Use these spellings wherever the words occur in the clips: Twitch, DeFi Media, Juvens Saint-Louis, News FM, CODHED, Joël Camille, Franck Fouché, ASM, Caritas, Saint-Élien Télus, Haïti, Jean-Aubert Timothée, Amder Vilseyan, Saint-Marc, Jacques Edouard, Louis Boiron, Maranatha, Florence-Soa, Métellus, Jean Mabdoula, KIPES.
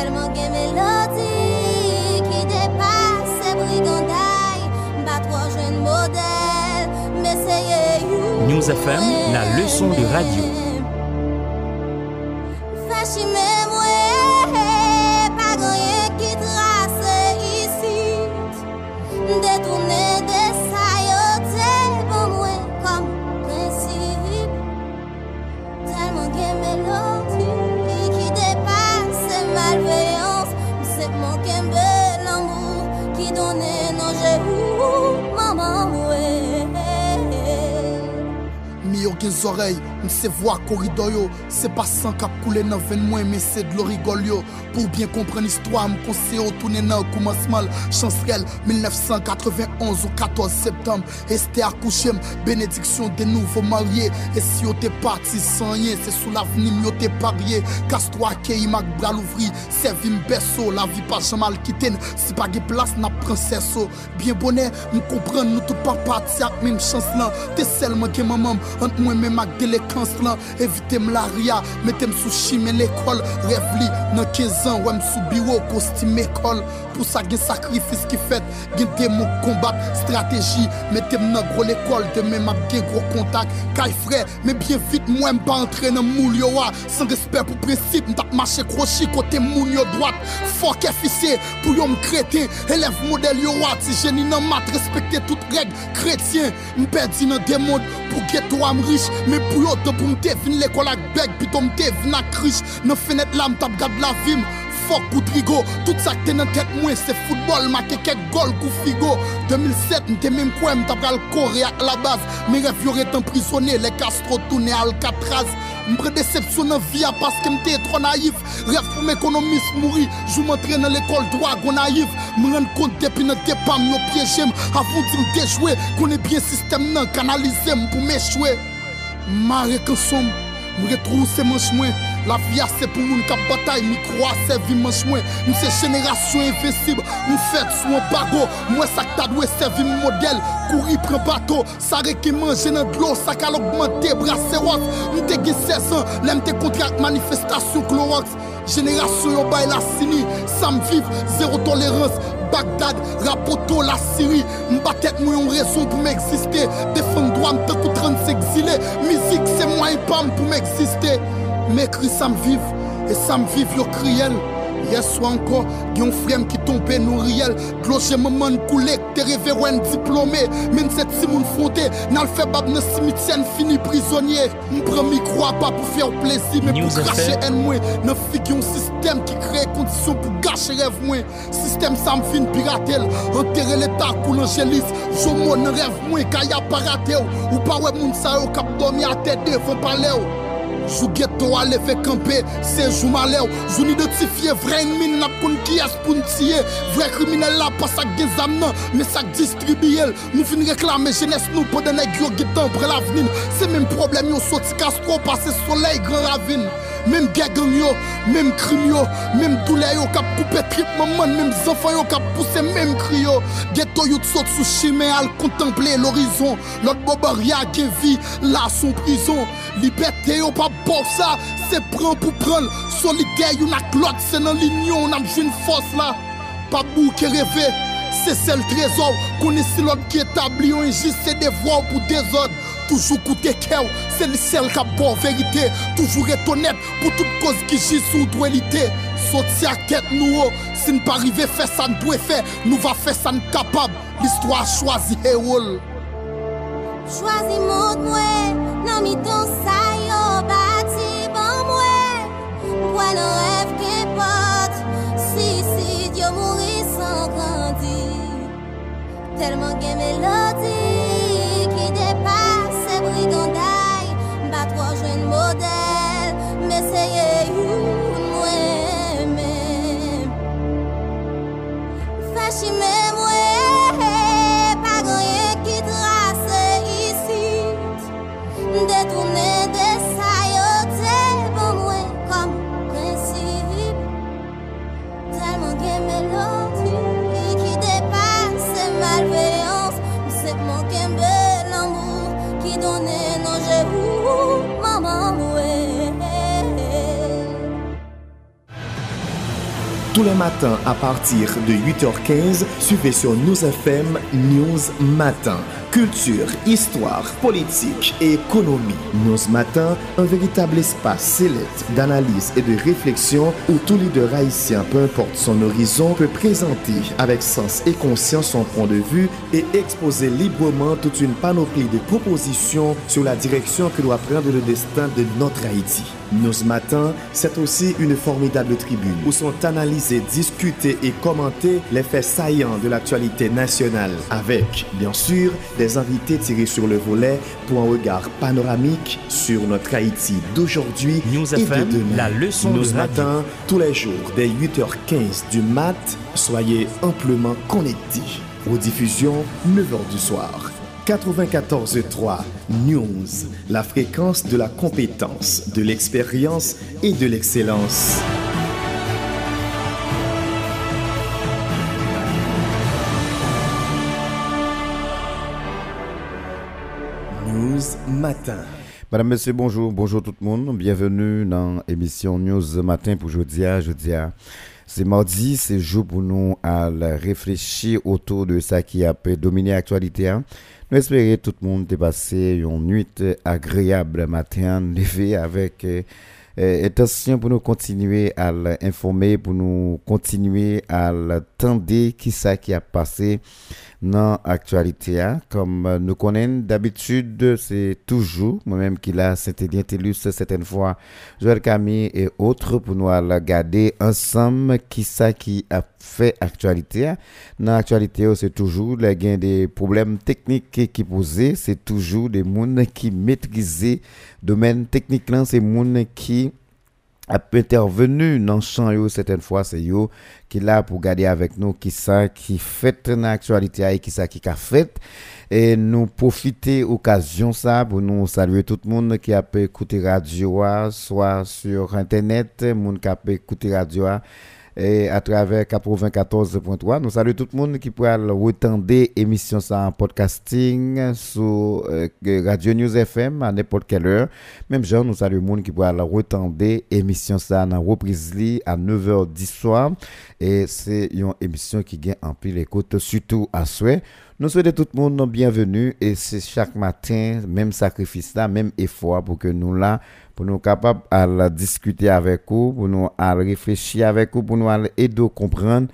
tellement de mélodie qui dépasse ces brigandailles. Pas trois jeunes modèles, mais c'est you. News FM, la leçon de radio. Des oreilles, on sait voir corridor yo. C'est pas sans cap couler dans 20 mois, mais c'est de l'origol yo. Pour bien comprendre l'histoire, me conseille au tourner dans le commencement. Chance réelle, 1991 ou 14 septembre. Esther accouché, bénédiction des nouveaux mariés. Et si yo t'es parti sans rien, c'est sous l'avenir yo t'es parié. Casse-toi, Kei, Mac, bras l'ouvri, servi berceau. La vie pas jamais quittée, si pas de place, n'a princesse. Bien bonnet, nous comprenons, nous tout pas parti avec même chance là. T'es seulement que maman, entre moi même avec déléquence là. Évitez-moi la ria, mettez-moi sous chimé l'école. Rêve li, dans 15 ans, ouais, sous bureau, costume école. Pour ça, il y a sacrifice qui fait, il y a des mots combattre, stratégie. Mettez-moi dans gros l'école, demain, il y a gros contact. Caille frère, mais bien vite, moi, je ne vais pas entrer dans le moule. Sans respect pour principe, je vais marcher crochet côté moule droite. Fort efficient, pour yon chrétien, élève modèle, si je n'ai pas mat, respecter toutes règles chrétiennes. Je perds dans des mondes pour ghetto am riche, mais pour yon, pour me deviner l'école avec bec, puis pour me deviner la crise. Dans la fenêtre, là, je garde la vie. Fok ou trigo, tout ça que t'es dans tête moi c'est football, marqué quelques goals coup frigo. 2007, t'es même quoi, m't'a pral coré à la base. Mes rêves y'aurait emprisonné, les Castro tourné à Alcatraz. M'pré déception dans vie parce que m't'es trop naïf. Rêve pour m'économiste mourir, je m'entraîne dans l'école droit, gros naïf. M'rends compte depuis notre départ, m'y'a piégé avant de m'déjouer. Qu'on est bien système, nan, canalisé pour m'échouer. Maré que somme, m'retrouve ces manches moins. La vie c'est pour moun kap bataille, mi croit c'est vie manche moins. Nous c'est génération invincible, nous fête sous un bagot. Moi ça que t'as doué c'est vie modèle, courir prend bateau. Ça réque manger dans de l'eau, ça qu'à l'augmenter, brasser off. Nous t'es gué 16 ans, l'aime t'es contract manifestation Clorox. Génération yo bail la sini, ça me vive, zéro tolérance. Bagdad, Rapoto, la Syrie. M'battet mou yon raison pour m'exister. Défendre droit m'te coup 30 s'exiler. Musique c'est moi et pam pour m'exister. M'écrit ça me vive le criel. Hier soir encore, yon frère qui tombe nous riel. Cloche maman coulé, t'es révérend diplômé. Même cette si moun fronté, n'a le fait bab dans cimetière fini prisonnier. M'prend micro à pas pour faire plaisir, mais pour cracher haine moins. N'a fi yon système qui crée conditions pour gâcher rêve moins. Système ça me fin piratel, enterrer l'état pour l'angélis. Jomo nan rêve moins, kaya pas raté ou pas ouais moun sa yo kap dormi à tête devant palais. Jou ghetto à lever camper, c'est jou malheur. Jou identifié vrai ennemi n'a pas qui est pour tirer. Vrai criminel là pas ça des amenants, mais ça distribue. Nous fin réclamer jeunesse nous pour des nèg yo guetant pour l'avenir. C'est même problème yo sorti Castro passer soleil grand ravine. Même gang yo, même crime yo, même douleur yo cap couper trip maman, même enfants yo cap pousser même cri yo. Ghetto yo saute sous chemin al contempler l'horizon. L'autre bobaria qui vit là son prison. Liberté yo pas pour ça, c'est prendre pour prendre. Solidaire, yon a clot, c'est dans l'union, on a une force là. Pas bou qui rêver, c'est celle trésor. Connaissez l'autre qui établit, on juste ses devoirs pour désordre. Toujours coûter cœur, c'est le seul qui a bon vérité. Toujours être honnête pour toute cause qui gît sous dualité. Sorti à tête nous, si nous pas arriver, faire ça nous doit faire. Nous va faire ça nous capable. L'histoire choisit héros. Choisis mon moi, non mi ton ça. Moi le rêve qui porte, si Dieu mourit sans grandir. Tellement de mélodie qui dépasse ces brigandailles. Pas trois jeunes modèles, mais c'est moi-même. Fais chimer moi, pas rien qui trace ici. Détourner des sailles. Mélodie qui dépasse malveillance, c'est mon Tous les matins à partir de 8h15, suivez sur News FM News Matin. Culture, histoire, politique et économie. News Matin, un véritable espace sélect d'analyse et de réflexion où tout leader haïtien, peu importe son horizon, peut présenter avec sens et conscience son point de vue et exposer librement toute une panoplie de propositions sur la direction que doit prendre le destin de notre Haïti. News Matin, c'est aussi une formidable tribune où sont analysés, discutés et commentés les faits saillants de l'actualité nationale avec, bien sûr, des invités tirés sur le volet pour un regard panoramique sur notre Haïti d'aujourd'hui et de demain. La leçon News Matin, tous les jours, dès 8h15 du mat, soyez amplement connectés. Rediffusion, 9h du soir. 94.3 News, la fréquence de la compétence, de l'expérience et de l'excellence. News Matin. Madame, Monsieur, bonjour. Bonjour tout le monde. Bienvenue dans l'émission News Matin pour jeudi. C'est mardi, c'est jour pour nous à réfléchir autour de ça qui a dominé l'actualité. Nous espérons que tout le monde a passé une nuit agréable matin, levé avec intention pour nous continuer à informer, pour nous continuer à tendre qui ça qui a passé dans l'actualité. Comme nous connaissons d'habitude, c'est toujours moi-même qui l'a Saint-Édien Télus, certaines fois Joël Camille et autres pour nous regarder ensemble qui ça qui a fait actualité. Dans l'actualité, c'est toujours les gains des problèmes techniques qui posent, c'est toujours des monde qui maîtrisent domaine technique là, c'est monde qui a intervenu dans le champ yo, certaines fois c'est yo qui là pour garder avec nous qui ça qui fait dans l'actualité et qui ça qui a fait. Et nous profiter occasion ça pour nous saluer tout le monde qui a pu écouter radio soit sur internet, monde qui a pu écouter radio et à travers 94.3. Nous saluons tout le monde qui peut retenter émission ça en podcasting sur Radio News FM à n'importe quelle heure. Même genre nous saluons le monde qui peut retenter émission ça en reprise à 9h du soir et c'est une émission qui gagne en pile écoute surtout à souhait. Nous souhaitons tout le monde bienvenue et c'est chaque matin même sacrifice là, même effort pour que nous là pour nous capables à discuter avec vous, pour nous à réfléchir avec vous, pour nous aider à comprendre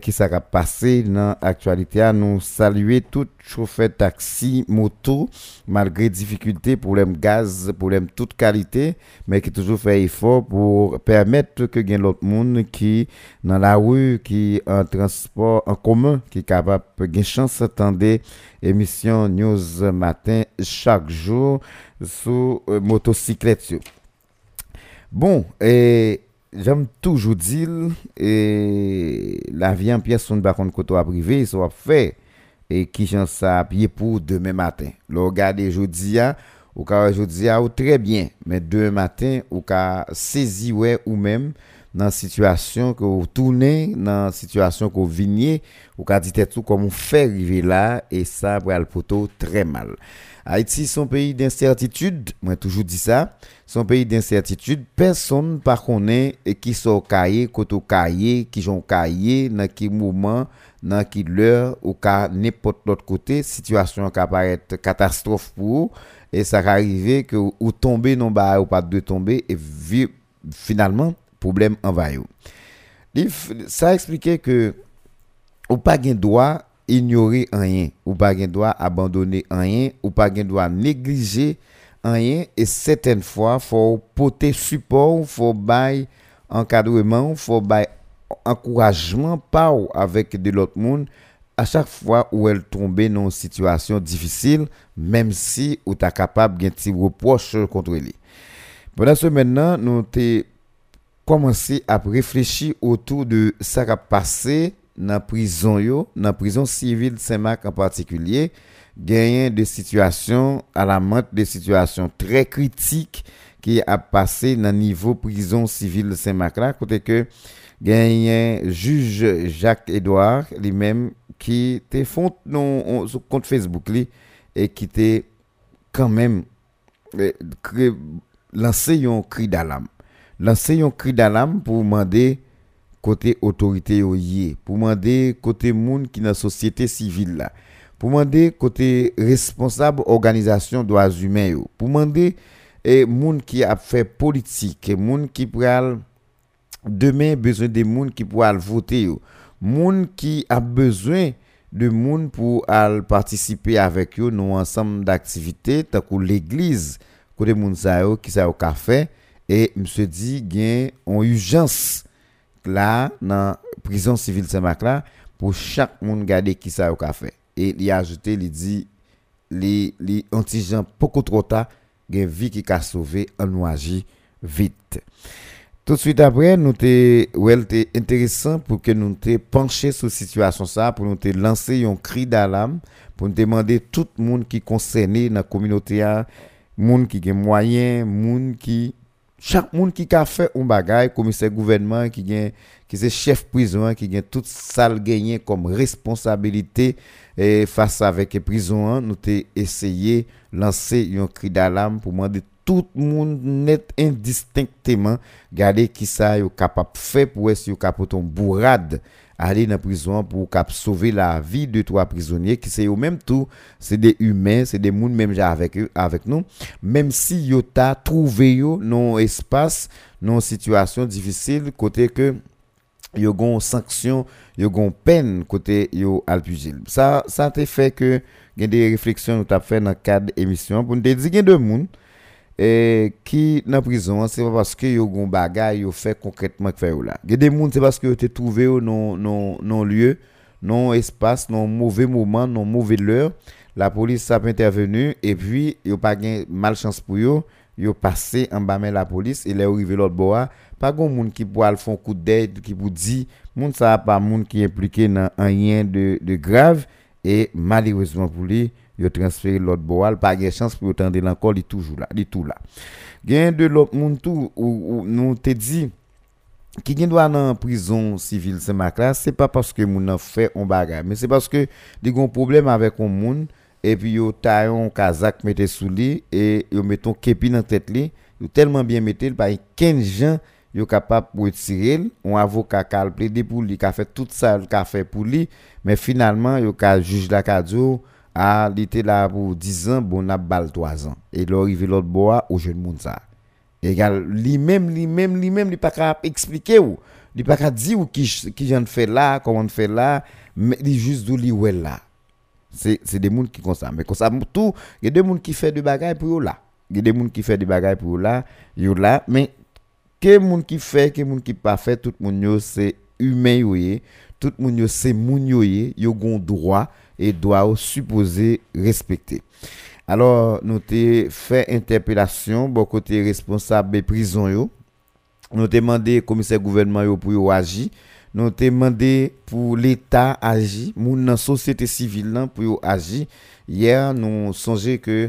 qui ça va passer dans l'actualité. Nous saluer tout chauffeur taxi, moto, malgré difficultés, problème gaz, problème toute qualité, mais qui toujours fait effort pour permettre que gain l'autre monde qui dans la rue, qui en transport en commun, qui capable gain chance d'entendre émission News Matin chaque jour sur motocyclette. Bon, et j'aime toujours dire et la vie en pièce on ne va pas côté à privé, ça va faire et qui chance ça pied pour demain matin. Le regarder jodia au cas jodia ou très bien, mais demain matin au cas saisi ouais ou même dans situation que vous tournez, dans situation que vous vignez, vous dites tout comme on fait arriver là, et ça va le poteau très mal. Haïti, son pays d'incertitude, moi toujours dit ça, son pays d'incertitude, personne ne par connaît qui sont caillés, koto caillés, qui sont caillés, dans quel moment, dans quelle l'heure, ou qu'à n'importe l'autre côté, situation qui apparaît catastrophe pour vous, et ça va arriver que vous tombez non bas, ou pas de tomber, et finalement, problème envahi. Ça expliquait que ou pas gain droit ignorer rien, ou pas gain droit abandonner rien, ou pas gain droit négliger rien et certaines fois faut porter support, faut bail encadrement, faut bail encouragement par avec de l'autre monde à chaque fois où elle tombe dans une situation difficile même si ou ta capable gain petit reproche contre lui. Pendant ce maintenant nous t'es commencer à réfléchir autour de ça qui a passé dans prison civile Saint-Marc en particulier, gagnant des situations à la menthe des situations très critiques qui a passé dans niveau prison civile Saint-Marc là, côté que gagnant juge Jacques Edouard lui-même qui te font non sur compte Facebook lui et qui te quand même lancé un cri d'alarme pour demander côté autorité yoyé, pour demander côté monde qui dans société civile là, pour demander côté responsable organisation droits humains yo, pour demander et monde qui a fait politique, monde qui pral demain besoin de monde qui pour aller voter yo, monde qui a besoin de monde pour aller participer avec yo nous ensemble d'activités tant que l'église côté monde ça yo qui ça au café et monsieur dit gain en urgence là dans prison civile Saint-Marc là pour chaque monde garder qui ça au café et il a ajouté il dit les anti-gens beaucoup trop tard gain vie qui ca sauver en nous agir vite. Tout de suite après, nous était intéressant pour que nous te pencher sur situation ça, pour nous te lancer un cri d'alarme, pour nous demander tout le monde qui concerné dans la communauté, monde qui a moyen, monde qui chaque monde qui a fait un bagage, commissaire gouvernement qui gagne, qui c'est chef prison qui gagne toute salle gagné comme responsabilité et face avec les prisons, nous te essayer lancer un cri d'alarme pour demander tout le monde net indistinctement garder qui ça est capable faire pour être capable de bourrade aller dans prison pour cap sauver la vie de trois prisonniers qui c'est au même tout c'est des humains c'est des monde même avec nous même si yo ta trouvé yo non espace non situation difficile côté que yo gon sanction yo gon peine côté yo alpugil ça te fait que y a des réflexions nous t'a fait dans cadre émission pour nous dire deux monde qui dans prison c'est pas parce que yo gon bagay yo fait concrètement fait là il y a des monde c'est parce que yo t'es trouvé non lieu non espace non mauvais moment non mauvais l'heure la police a intervenu et puis yo pas gain malchance pour yo passé en bas mais la police et là arrivé l'autre bois pas gon monde qui pour faire un coup d'aide qui pour dire monde ça pas monde qui impliqué dans rien de grave et malheureusement pour lui yo transféré l'autre boal pas gain chance pour tendre encore il toujours là il tout là gain de l'autre monde tout ou nous te dit qui gain droit dans prison civile Saint-Marc c'est pas parce que moun fait on bagarre mais c'est parce que des gon problème avec un monde et puis yo taillon kazak mettez sous lui et yo metton képi dans tête lui yo tellement bien metté pas 15 gens yo capable pour retirer un avocat qui a plaidé pour lui qui a fait tout ça qui a fait pour lui mais finalement yo ka juge la cadio a l'été là pour 10 ans bon n'a bal 3 ans et l'arrivé l'autre bois au jeune monde ça égal lui-même il pas capable expliquer ou il pas capable dire ou qui j'en fait là comment on fait là mais il juste d'où li ouais là c'est des monde qui comme ça mais comme ça tout il y a des monde qui fait des bagages pour là il y a des monde qui fait des bagages pour là yo là mais que monde qui fait que monde qui pas fait tout monde yo c'est humain yoyé tout monde yo c'est monde yoyé yo gon droit et doit supposer respecter. Alors nous t'ai fait interpellation bon côté responsable de prison yo. Nous t'ai demandé commissaire gouvernement yo pour yo agir. Nous t'ai demandé pour l'état agir, moun nan société civile nan pour yo agir. Hier nous songé que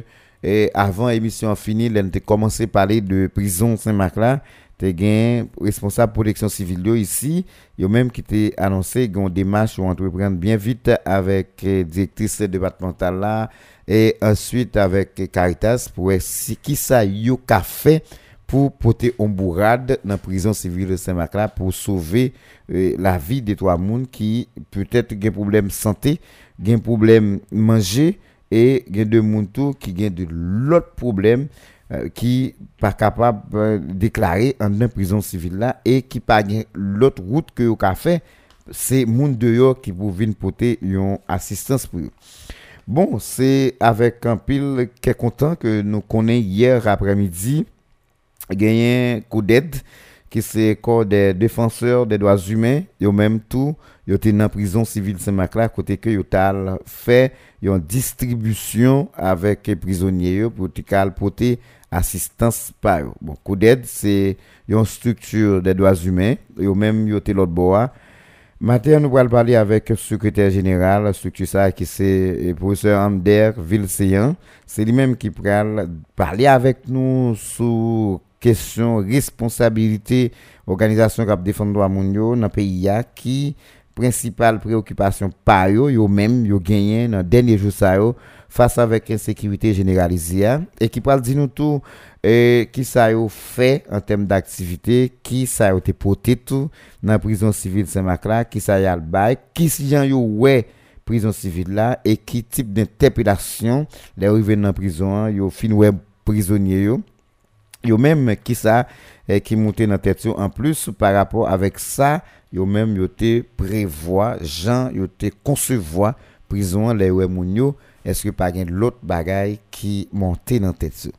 avant émission fini, nous t'ai commencé parler de prison Saint-Marc là. T'es gain responsable protection civile yo ici yo même qui t'ai annoncé gon démarche ou entreprendre bien vite avec directrice départementale là et ensuite avec Caritas pour si qui ça yo ka fait pour porter en bourrade dans prison civile de Saint-Marc là pour sauver la vie des trois monde qui peut-être gain problème santé gain problème manger et gain de monde tout qui gain de l'autre problème qui pas capable déclarer en dans prison civile là et qui pas gain l'autre route que au café c'est monde dehors qui pour venir porter une assistance pour eux. Bon c'est avec un pile qu'est content que nous connaît hier après-midi gagné CODHED qui c'est corps des défenseurs des droits humains yo même tout yo était dans prison civile Saint-Marc là côté que yo tal fait yo distribution avec les prisonniers yo pour tal porter assistance par yo. Bon CODHED c'est une structure des droits humains yo même yo était l'autre bois matin nous allons parler avec le secrétaire général structure ça qui c'est professeur Amder Vilseyan c'est lui même qui pral parler avec nous sur question responsabilité organisation qui défend droit mondiaux dans pays qui principale préoccupation par yo, yo même yo gagné dans dernier jour ça yo face avec insécurité généralisée et qui parle dit nous tout qui ça yo fait en termes d'activité, qui ça yo te porté tout dans prison civile Saint-Marc là, qui ça y a le bail, qui si gens yo ouais prison civile là et qui type d'interpellation les revenus en prison yo fin ouais prisonnier yo. Yo même qui ça qui montait dans tête en plus par rapport avec ça yo même yo te prévoit Jean yo te concevoir prison les Mounio est-ce que pas gain l'autre bagaille qui montait dans tête.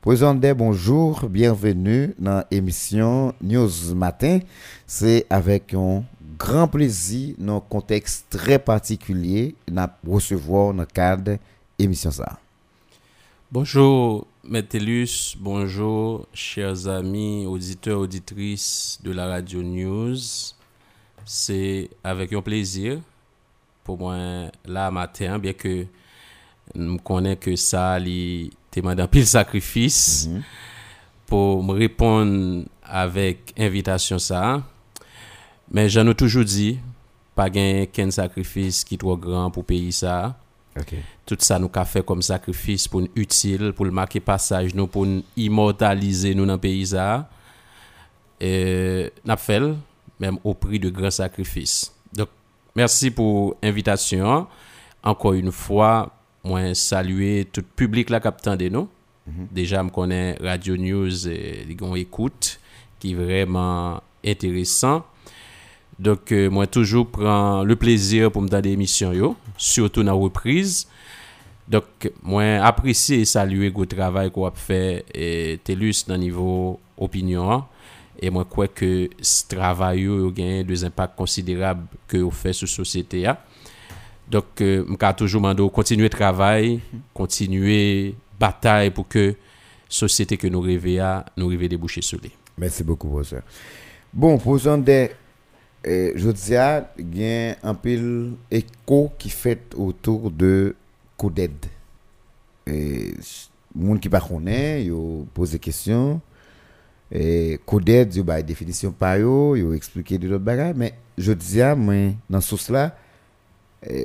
Président des bonjour, bienvenue dans émission News matin. C'est avec un grand plaisir dans contexte très particulier n'a recevoir dans cadre émission ça. Bonjour Métellus, bonjour chers amis, auditeurs, auditrices de la Radio News. C'est avec un plaisir pour moi là matin, bien que je connais que ça demande un pile sacrifice pour me répondre avec invitation ça. Mais j'en ai toujours dit, pas gain qu'un sacrifice qui trop grand pour payer ça. Okay. Tout ça nous qu'a fait comme sacrifice pour nous utile, pour le marquer passage, nous pour nous immortaliser nous dans le pays ça. N'a fait même au prix de grands sacrifices. Donc merci pour invitation. Encore une fois, moi saluer tout public la captant de nous. Déjà me connais Radio News et on écoute qui vraiment intéressant. Donc moi toujours prends le plaisir pour me donner émission yo, surtout dans reprise. Donc moi apprécier et saluer le travail qu'on a fait et Telus dans niveau opinion et moi crois que ce travail yo gagne des impacts considérables que on fait sur société a. Donc m'ka toujours mando continuer travail, continuer bataille pour que société que nous rêver déboucher sur lui. Merci beaucoup professeur. Bon, posons des je dis à gain un pile écho qui fait autour de CODHED. Et monde qui pas connaît, yo pose question et CODHED yo by définition pa yo, yo expliquer de l'autre bagage mais je dis à moi dans source là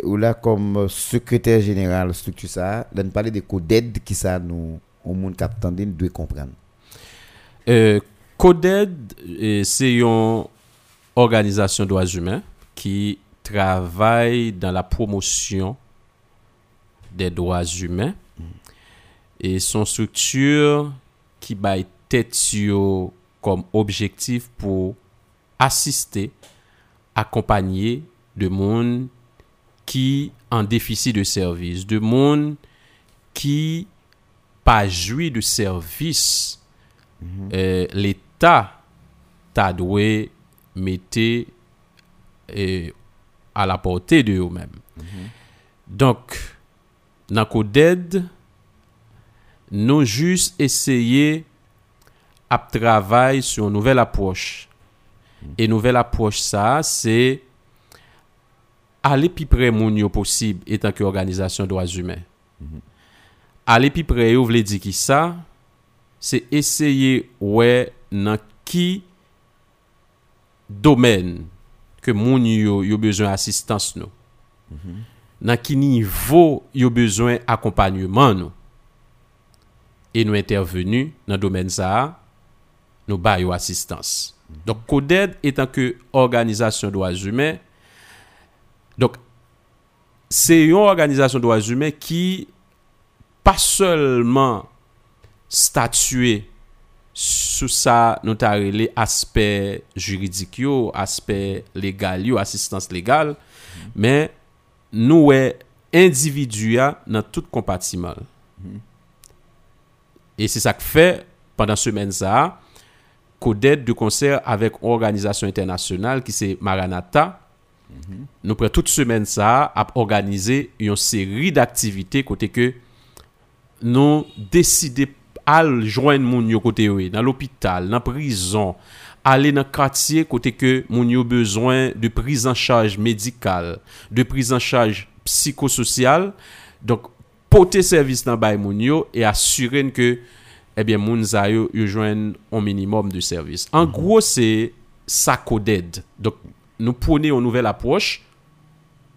ou là comme secrétaire général structure ça, là on parler de CODHED qui ça nous au monde qui attendait doit comprendre. CODHED c'est un organisation droits humains qui travaille dans la promotion des droits humains et son structure qui baille tête comme objectif pour assister, accompagner de monde qui en déficit de services, de monde qui pas joui de services. L'État t'a doué mettez à la portée de eux-mêmes. Donc, dans CODHED, nous juste essayer à travailler sur une nouvelle approche. Et nouvelle approche ça, c'est aller plus près mon yo possible étant que organisation droits humains. Aller plus près yo veut dire qui ça, c'est essayer ouais dans qui domaine que moun yo yo besoin assistance nous. Dans qui niveau yo besoin accompagnement nous. Et nous intervenu dans domaine ça, nous ba yo assistance. Donc CODHED étant que organisation droits humains. Donc c'est une organisation droits humains qui pas seulement statuer sous ça nous t'a relé aspect juridique yo, aspect légal yo, assistance légale, mais nous est individuel dans tout compartiment. Et c'est ça que fait pendant semaine ça CODHED de concert avec organisation internationale qui c'est Maranatha. Nous prend toute semaine ça à organiser une série d'activités côté que nous décider al joindre moun yo côté yo dans l'hôpital, dans prison, aller dans quartier côté que moun yo besoin de prise en charge médicale, de prise en charge psychosociale. Donc porter service dans bay moun yo et assurer que eh bien moun sa yo joindre un minimum de service. En gros c'est ça CODHED. Donc nous prenons une nouvelle approche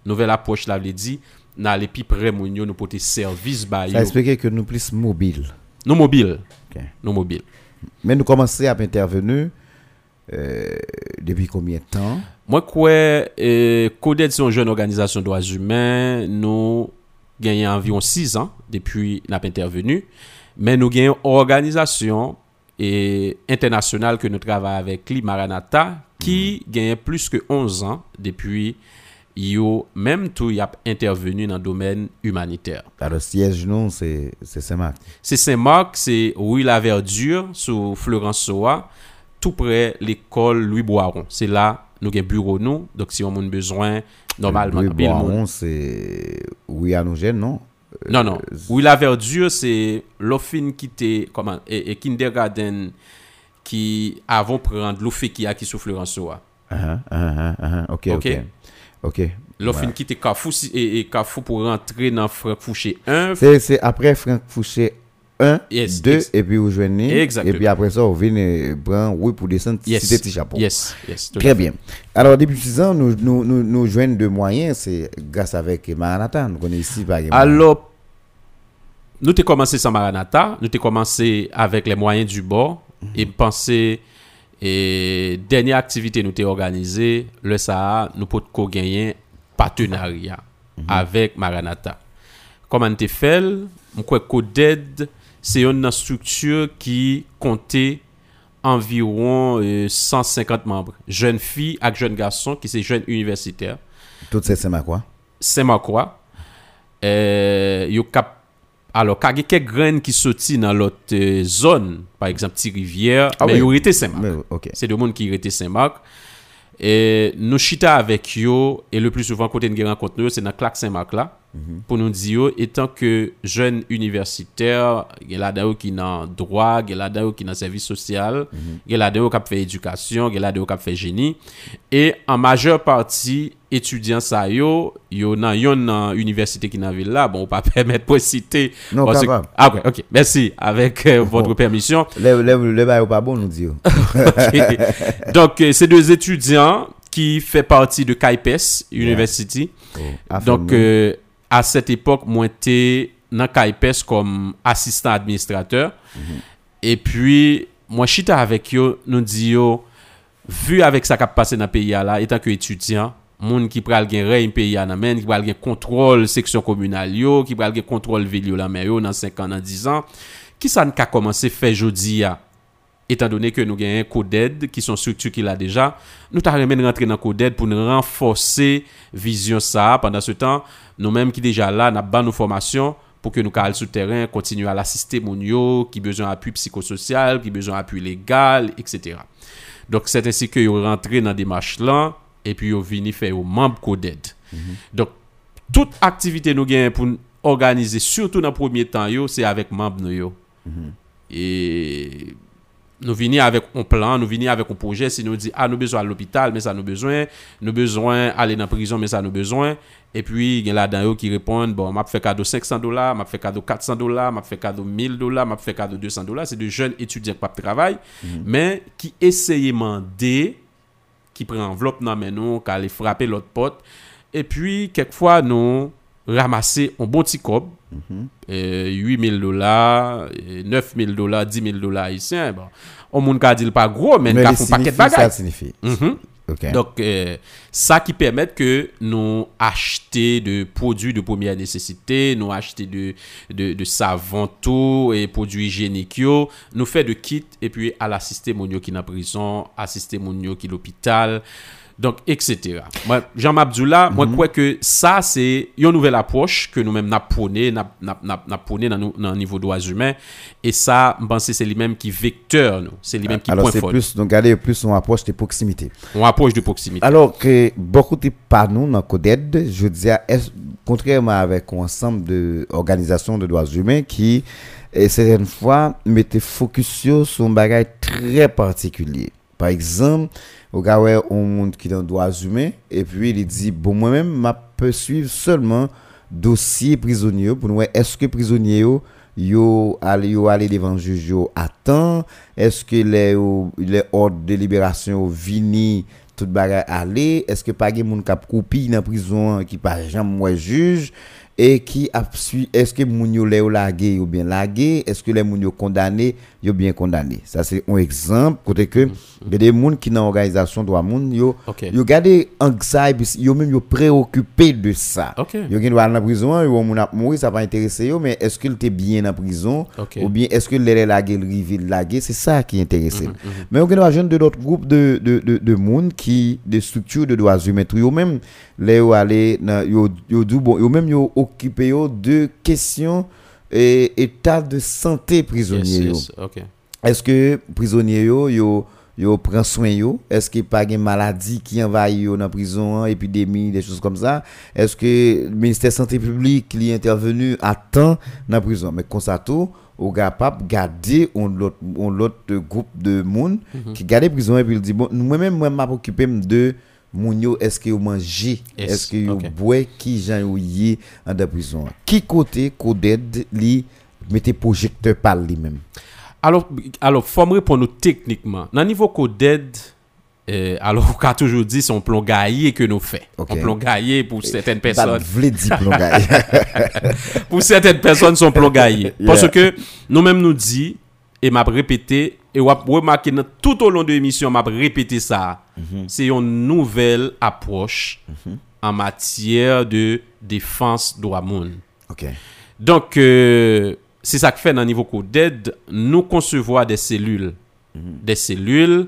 là veut dire n'aller plus près moun yo nous porter service ba yo. Ça explique que nous plus mobile. Nous mobile. Okay. Nous mobile. Mais nous commençons à intervenir depuis combien de temps? Moi quoi CODHED c'est une jeune organisation de droits humains, nous gagnons environ 6 ans depuis n'a intervenu, mais nous gagnons une organisation et internationale que nous travaillons avec li Maranatha qui gagne plus que 11 ans depuis yo même tout y a intervenu dans le domaine humanitaire. Alors, le siège non c'est Saint-Marc. C'est Saint-Marc, c'est rue La Verdure sur Florence-Soa, tout près l'école Louis Boiron. C'est là nous gagne bureau nous. Donc si on a besoin normalement Louis Boiron c'est oui à nos jeunes non? Non non, rue La Verdure c'est l'offine qui était comment et kindergarten qui avant prendre l'offine qui a qui sur Florence-Soa. OK. OK. L'offre qui était Carrefour et Carrefour pour rentrer dans Franck Fouché 1. C'est après Franck Fouché 1, yes, 2 et puis vous joignez et puis après ça vous venez prendre oui pour descendre cité Petit Chapeau. Yes. Très bien. Alors depuis 6 ans nous joignons de moyens c'est grâce avec Maranatha nous connaissons ici par exemple. Alors nous t'ai commencé sans Maranatha, nous t'ai commencé avec les moyens du bord et penser et dernière activité nous t'ai organisée le Sahara nous pote ko gagner partenariat avec Maranatha. Comment t'es fait on croit CODHED c'est une structure qui comptait environ 150 membres, jeunes filles et jeunes garçons qui c'est jeunes universitaires. Toutes ces Saint-Marcois. Yo cap alors, il y a quelques graines qui sortent dans l'autre zone, par exemple, Thirivière, mais ils ont été Saint-Marc. Okay. C'est des gens qui ont été Saint-Marc. Et nous chita avec eux, et le plus souvent, quand nous rencontrons, c'est dans Clac Saint-Marc là, pour nous dire, étant que jeunes universitaires, il y a des gens qui ont droit, il y a des gens qui ont service social, il y a des gens qui ont fait éducation, il y a des gens qui ont fait génie. Et en majeure partie, étudiants ça yo nan yon nan université qui nan ville là bon pas permettre pour citer non parce... OK merci avec votre permission le bail pas bon nous dit donc c'est deux étudiants qui fait partie de KIPES University donc à cette époque moi j'étais dans KIPES comme assistant administrateur et puis moi chita avec yo nous dit yo vu avec ça qui passé dans pays là étant que étudiant moun qui pral gen règne pays à nan men qui pral gen contrôle section communale yo qui pral gen contrôle ville yo la mer yo dans 5 ans dans 10 ans qui ça n'a commencé fait jodi a étant donné que nous gagnons CODHED qui sont structure qui là déjà nous ta remène rentrer dans CODHED pour nous renforcer vision ça pendant ce temps nous même qui déjà là n'a ban nos formations pour que nous cale sur terrain continuer à l'assister moun yo qui besoin appui psychosocial qui besoin appui légal etc. Donc c'est ainsi que yo rentrer dans démarche là et puis on vini faire aux membres CODHED. Donc toute activité nous gagne pour organiser surtout dans premier temps yo c'est avec membres nous yo. Et nous vini avec un plan, nous vini avec un projet, si nous dit ah nous besoin à l'hôpital mais ça nous besoin aller dans prison mais ça nous besoin et puis il y a là-dedans yo qui répondent bon m'a fait cadeau $500, m'a fait cadeau $400, m'a fait cadeau $1000, m'a fait cadeau $200, c'est de jeunes étudiants qui pas travail mais qui essayaient demander qui prend enveloppe dans men nou qui aller frapper l'autre porte et puis quelquefois nous ramasser un bon petit cob $8,000, $9,000, $10,000 haïtiens bon on moun ka dit pas gros mais ka font paquet bagage ça signifie donc ça qui permet que nous acheter de produits de première nécessité nous acheter de savon tout et produits hygiéniques yo nous fait de kit et puis à l'assister moun yo qui dans prison assister moun yo qui l'hôpital donc etc. moi Jean Mabdoula moi crois que ça c'est une nouvelle approche que nous même n'a prôné dans niveau droits humains et ça penser c'est lui-même qui vecteur nous c'est lui-même qui point fort. Alors c'est plus donc garder plus on approche de proximité. On approche de proximité. Alors que beaucoup de pas nous dans CODHED je disais contrairement avec ensemble de organisations de droits humains qui certaines fois mettaient focus sur un bagage très particulier. Par exemple, au gars ouais on monde qui dans droits humains et puis il dit bon moi-même m'a peut suivre seulement dossier prisonnier pour nous est-ce que prisonnier yo aller devant juge yo attend est-ce que les ordres de libération vini tout bagay aller, est-ce que pas gen moun k'ap koupi dans prison qui pas jamais juge et qui a suivi, est-ce que moun yo lè ou lagué ou bien lagué, est-ce que les moun yo condamné yo bien condamné. Ça c'est un exemple côté que des moun qui dans organisation droit moun yo yo gade anxiety, yo même yo préoccupé de ça. Yo gen doit dans prison, yo moun a mouri, ça va intéresser yo, mais est-ce qu'il était bien en prison ou bien est-ce que les lagué rivière lagué, c'est ça qui intéresse. Mais on gen doit joindre de l'autre groupe de moun qui des structures de droits humains yo même les yo aller yo du bon, yo même yo occupé de questions et état de santé prisonnier. Est-ce que prisonnier yo prend soin yo, est-ce qu'il pas une maladie qui envahit yo dans prison, épidémie, des choses comme ça, est-ce que le ministère de santé publique est intervenu à temps dans prison? Mais comme ça tout ou capable garder on l'autre groupe de monde qui garder prison et puis dit bon moi m'a occupé de mounio, est-ce que vous mangez, est-ce que vous boivez, qui j'en oublié en de prison? Qui côté CODHED li mettez projecteur par lui-même? Alors faut me répondre techniquement. Dans niveau CODHED, alors qu'a toujours dit son plan gaillé que nous fait. Okay. On plan gaillé pour certaines personnes. Pour certaines personnes son plan gaillé parce que nous-mêmes nous dit et m'a répété et vous remarquez tout au long de l'émission m'a répété ça. C'est une nouvelle approche en matière de défense droit moun. Donc c'est ça que fait dans niveau CODHED, nous concevoir des cellules, des cellules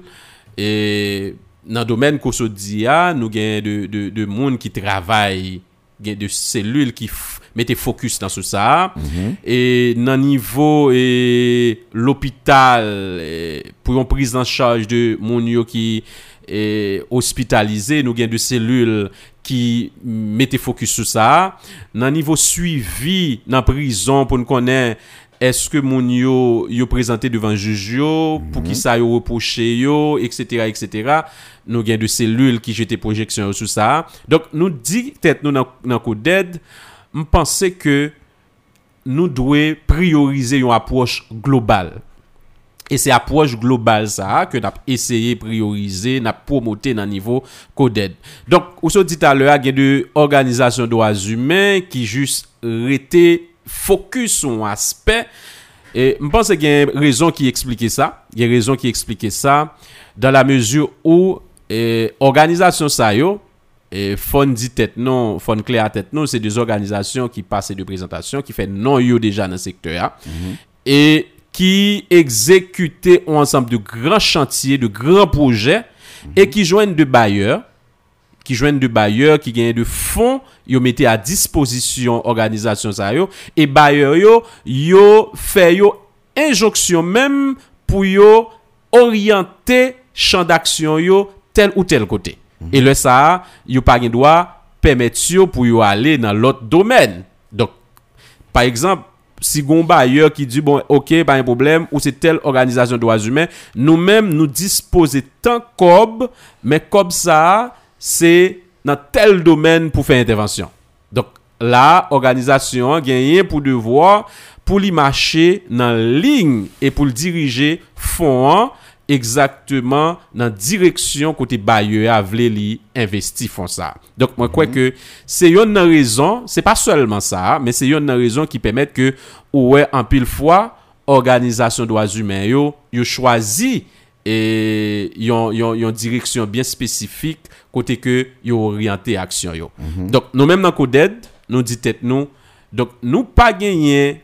et dans domaine kosodia nous gagne de monde qui travaille, gagne de cellules qui mettez focus dans ce ça et dans niveau et l'hôpital pour une prise en charge de monio qui est hospitalisé nous gain de cellules qui mettez focus sur ça dans niveau suivi dans prison pour nous connaître est-ce que monio yo présenté devant juge pour qui ça yo reproché yo etc. nous gain de cellules qui jeté projection sur ça. Donc nous dit tête nous dans CODHED je pense que nous devons prioriser une approche globale. Et c'est approche globale ça que nous avons essayé de prioriser, nous avons promoté dans le niveau CODHED. Donc, vous avez dit tout à l'heure, il y a des organisations de droits humains qui juste étaient focus sur un aspect. Et je pense qu'il y a une raison qui explique ça. Il y a une raison qui explique ça dans la mesure où l'organisation ça yo, et fond dit tête non, fond clair tête non, c'est des organisations qui passent de présentation, qui fait non yo déjà dans le secteur et qui exécutent un ensemble de grands chantiers, de grands projets et qui joignent de bailleurs qui gagnent de fonds, yo mettez à disposition organisation ça yo et bailleurs yo fait yo injonction même pour yo orienter champ d'action yo tel ou tel côté. Et le ça, yo pa gen droit permettre pour yo aller dans l'autre domaine. Donc par exemple, si gon bailleur qui dit bon OK, pas un problème ou c'est telle organisation de droits humains, nous-mêmes nous disposer tant cob, mais comme ça, c'est dans tel domaine pour faire intervention. Donc là, organisation gagne pour devoir pour li marcher dans ligne et pour le diriger fond exactement dans direction côté bailleur a vle li investi font ça. Donc moi crois que c'est une raison, c'est pas seulement ça, mais c'est une raison qui permet que ouais en pile fois organisation droits humains yo choisi et yon direction bien spécifique côté que yo orienté action yo. Donc nous même dans CODHED, nous dit tête nous donc nous pas gagner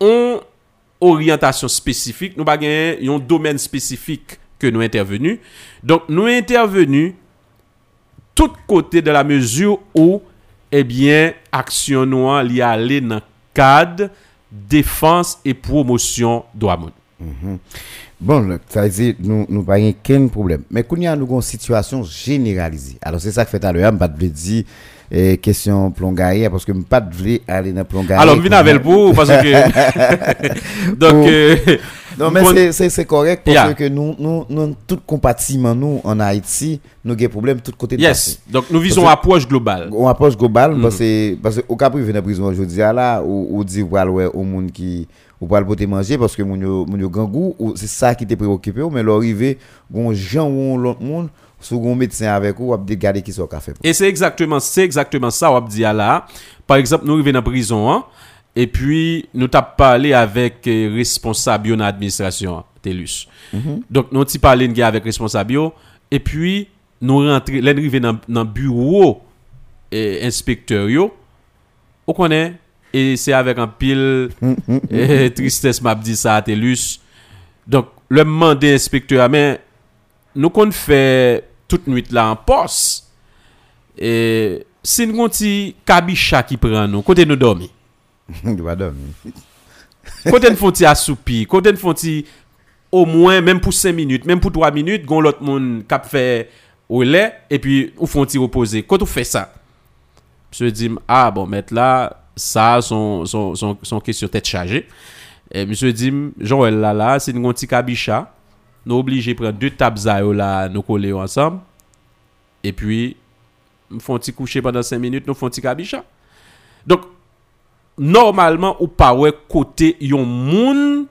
on orientation spécifique, nous bagué un domaine spécifique que nous intervenu. Donc nous intervenu tout côté de la mesure où action noire li aller dans cadre défense et promotion droit monde. Bon, ça veut dire nous pas aucun problème. Mais qu'on y a une situation généralisée. Alors c'est ça que fait à l'heure, on pas de dire question plongaille parce que pas de vle aller dans plongaille. Alors on vient avec vous parce que donc non mais c'est correct parce que nous tout compartiment nous en Haïti nous gain problème tout côté de donc nous visons approche globale. On approche globale parce que au cas privé dans prison aujourd'hui là ou dit ouais au monde qui ou pas le poté manger parce que mon grand goût c'est ça qui t'est préoccupé mais l'arrivée bon gens ou l'autre monde si vous avez un médecin avec vous, vous pouvez regarder qui est fait. Et c'est exactement ça qu'on dit là. Par exemple, nous arrivons en prison, hein, et puis nous avons parlé avec responsable de l'administration, TELUS. Mm-hmm. Donc, nous avons parlé avec responsable, et puis nous rentrons dans le bureau inspecteur, on connaît, et c'est avec un pile tristesse, m'a dit ça à TELUS. Donc, le mandat inspecteur, mais nous qu'on fait toute nuit là en poste, et si nous gonti kabicha qui prend nous, côté nous dormir. Il va dormir. Côté nous fonti assoupi, côté nous fonti au moins même pour 5 minutes, même pour 3 minutes, gon l'autre monde cap fait au lait et puis ou fonti reposer. Quand on fait ça, monsieur dit ah bon mettre là ça son question tête chargée. Et monsieur dit Joël là c'est une gonti kabicha. Nous obligés prendre 2 tables à là nous coller ensemble et puis nous font petit coucher pendant 5 minutes nous font petit cabicha. Donc normalement ou pas ouais côté yon moun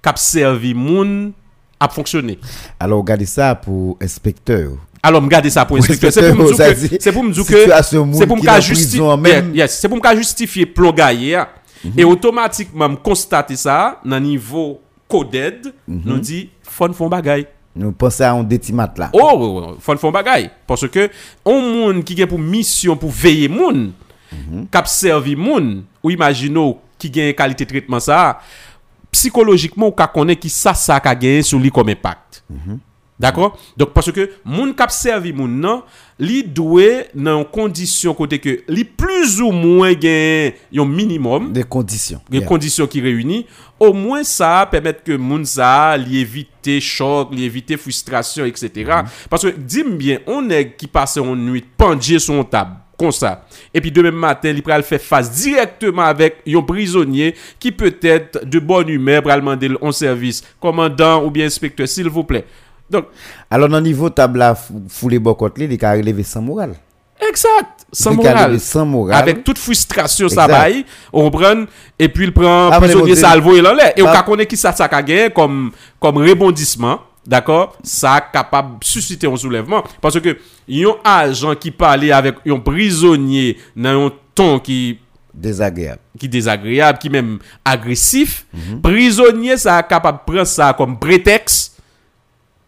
k'ap servi moun a fonctionner. Alors regardez ça pour inspecteur. C'est pour me justifier plan gaillé et automatiquement constater ça dans niveau CODHED nous dit font bagaille. Nous pensons à un détimat là. Oh, font bagaille parce que on monde qui gagne pour mission pour veiller monde, cap servir monde, ou imaginons qui gagne qualité traitement ça, psychologiquement ou ka connaît qui ça ka gagner sur lui comme impact. D'accord? Donc parce que monde cap servir monde non, li doué dans condition côté que li plus ou moins gagne un minimum de conditions. Des conditions qui réunissent au moins ça permettre que monde ça li éviter choc, li éviter frustration etc. Parce que dis bien on nèg qui passe une nuit pendu sur une table comme ça et puis demain matin il pral faire face directement avec un prisonnier qui peut-être de bonne humeur pral demander un service commandant ou bien inspecteur s'il vous plaît. Donc, alors, dans le niveau table, foule bokot li, il a relevé sans morale. Exact. Sans morale. Avec toute frustration, ça va y, on prend, et puis il prend prisonnier salvo et l'enlève. Et on connaît qui ça a gagné comme rebondissement, d'accord? Ça capable de susciter un soulèvement. Parce que, il y a un agent qui parle avec un prisonnier dans un ton qui désagréable, qui même agressif. Prisonnier, ça a capable de prendre ça comme prétexte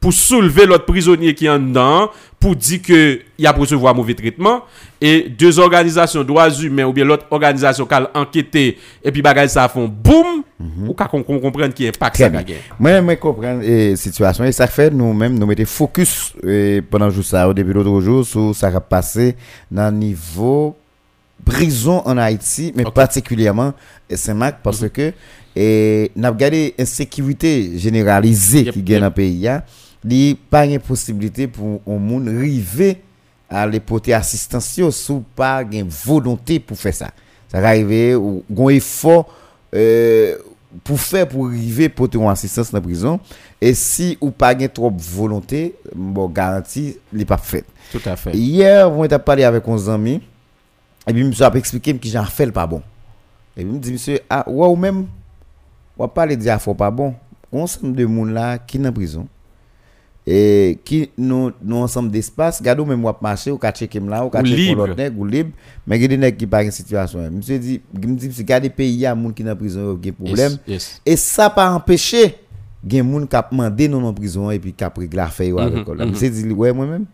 pour soulever l'autre prisonnier qui est en dedans, pour dire que il a recevoir mauvais traitement, et 2 organisations droits humains ou bien l'autre organisation qui a enquêté et puis bagage ça font boum ou qu'on comprenne qui est pas ça gagne. Moi comprendre situation et ça fait nous même nous mettre focus pendant jour ça au début l'autre jour sur ça qui a passé dans niveau prison en Haïti mais particulièrement Saint-Marc parce que n'a regardé insécurité généralisée qui gagne dans pays là. Il pas une possibilité pour un monde arriver à les porter assistance sous pas une volonté pour faire ça. Ça arriver ou un effort pour arriver porter une assistance dans prison et si ou pas une trop volonté, bon garantie n'est pas faite. Tout à fait. Hier, on t'a parlé avec un ami et puis monsieur a expliqué que j'en fais pas bon. Et puis me dit monsieur ah ouais ou même on parler de affaire pas bon. Ensemble de monde là qui dans prison. Et qui nous ensemble d'espace gardons même moi marcher ou catcher comme là ou catcher pour l'autre nèg ou libre mais il y a des nèg qui pas une situation monsieur dit me dit garder pays à monde qui dans prison y a problème et ça pas empêcher gain monde qui a demandé nous en prison et puis qui a régler affaire avec là monsieur dit ouais moi même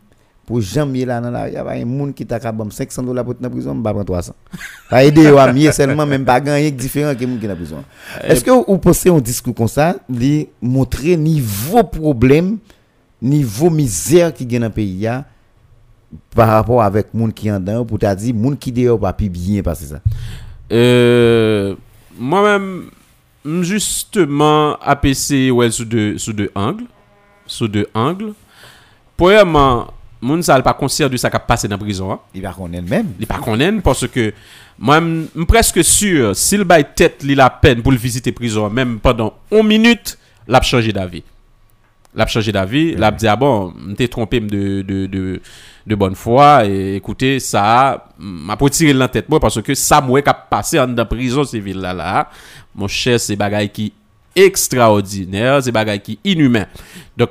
pour jamais là dans la y a pas un monde qui t'a capable $500 pour dans prison pas prendre 300 ça aider à mieux seulement même pas rien différent que monde qui dans prison. Est-ce que vous pensez un discours comme ça lui montrer niveau problème niveau misère qui gagne dans pays là par rapport avec monde qui en dedans pour t'a dit monde qui dehors pas bien passer ça. Moi-même justement APC ouais sous deux angles. Premièrement, monde ça pas conscient de ça qui a passé dans prison hein. Il pas connaît même parce que moi-même presque sûr s'il bail tête li la peine pour le visiter prison même pendant 1 minute l'a changer d'avis. L'a dit ah bon, m'était trompé de bonne foi et écoutez ça m'a pas tiré dans tête moi parce que ça moi qui a passé en prison civile là mon cher c'est bagaille qui extraordinaire, c'est bagaille qui inhumain. Donc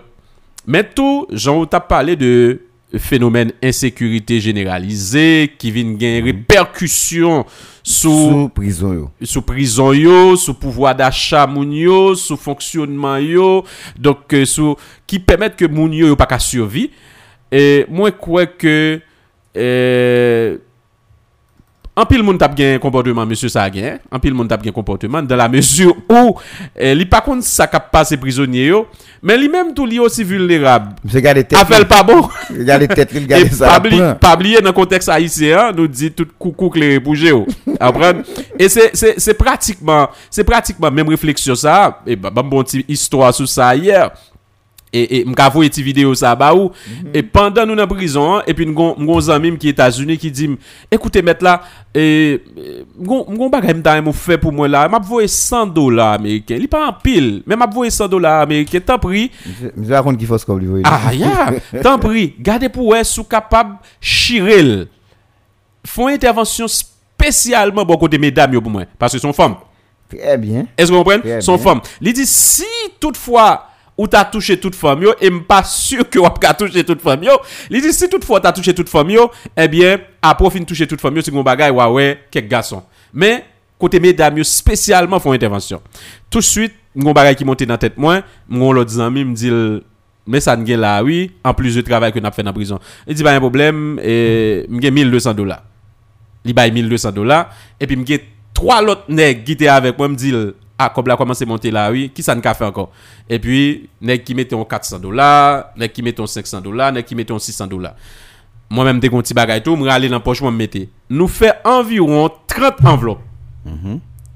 mais tout j'en t'a parlé de phénomène insécurité généralisée qui vient gagner répercussion sous prison yo, sous prison yo, sous pouvoir d'achat moun yo, sous fonctionnement yo, donc sous qui permettent que moun yo pas ka survivre. Et moi crois que en pile moun t'a gen comportement monsieur ça gen, en pile moun t'a gen comportement dans la mesure où li pa konn ça ka passer prisonnier yo, mais li même tout li aussi vulnérable. Monsieur garder tête. Afel pas bon. Regarder tête, regarder ça. Pas oublier dans contexte haïtien, nous dit tout coucou clair pour géo. Après et c'est pratiquement même réflexion ça et bon petit histoire sur ça hier. Et m'ka voye ti vidéo ça ba ou et pendant nous dans prison et puis m'gon zanmi qui États-Unis qui dit écoutez mettre là et m'gon bagay m'ta m'on fait pour moi là m'a voye $100 américains il pas en pile mais m'a voye $100 américains tant pris je raconte qui faut comme lui voye ah ya tant pris gardez pour est sous capable chirel font intervention spécialement bon côté mesdames yo pour moi parce que son femme très bien est-ce que vous comprenez son femme il dit si toutefois ou t'as touché toute femme yo et m'pas sûr que ou pas touché toute femme yo il dit si toutefois t'as touché toute femme yo eh bien à profit toucher toute femme yo c'est mon bagage ouais quelques garçons mais côté mesdames yo spécialement font intervention tout de suite mon bagage qui montait dans tête moi mon l'autre ami me dit mais ça n'gain là oui en plus de travail que n'a fait dans prison il dit pas un problème et m'gain $1,200 il bail $1,200 et puis m'gain trois l'autre nèg qui était avec moi me dit ah, comme là, commencé à monter là, oui, qui ça n'a fait encore? Et puis, nèg qui mettait en $400, nèg qui mettait en $500, nèg qui mettait en $600. Moi-même, des petits bagages, tout, me râler dans poche, moi me mettais. Nous fait environ 30 enveloppes.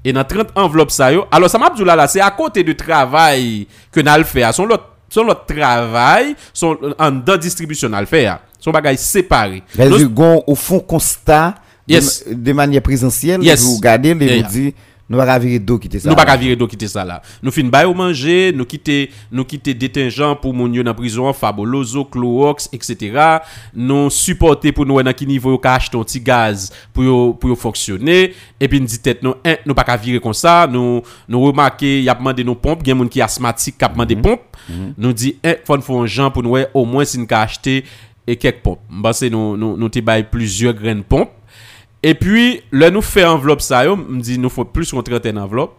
Et dans 30 enveloppes, ça yo. Alors, ça m'a dit là, c'est à côté du travail que nous faisons. Son lot travail, son en dans distribution, nous faisons. Son bagage séparé. Les gens, au fond, constat, yes. De manière présentielle, yes. Vous regardez, vous dites. Nous pas virer d'eau quitter ça. Nous pas virer d'eau quitter ça là. Nous fin bail au manger, nous quitter détingent pour mon yo dans prison, Fabolozo, Clorox, etc. Nous supporter pour nous dans qui niveau ka acheter un petit gaz pour fonctionner et puis nous dit tête non, nous pas virer comme ça, nous remarquer y a demandé nos pompes, gen moun qui asthmatique qui a demandé pompe. Nous dit faut nous faire un gens pour nous au moins si nous ka acheter et quelques pompes. M'penser nous te bail plusieurs graines pompes. Et puis, là, nous fait enveloppe ça, me dit, nous faut plus qu'on traite une enveloppe.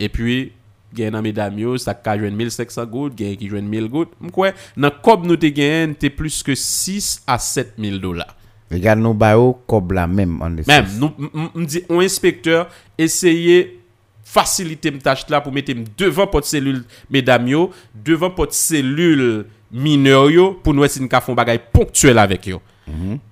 Et puis, gagne un mesdames, yo, ça a joué 1,500 gouttes, gagne qui joue 1,000 gouttes. M'koué, dans cob nous te gagne, t'es plus que $6,000 à $7,000. Regarde, nous baillons cob la même. Même, nous, me dit, on inspecteur, essayez faciliter me tâche là pour mettre devant porte cellule, mesdames, yo, devant porte cellule mineure, yo, pour nous essayer de faire un bagage ponctuel avec yo.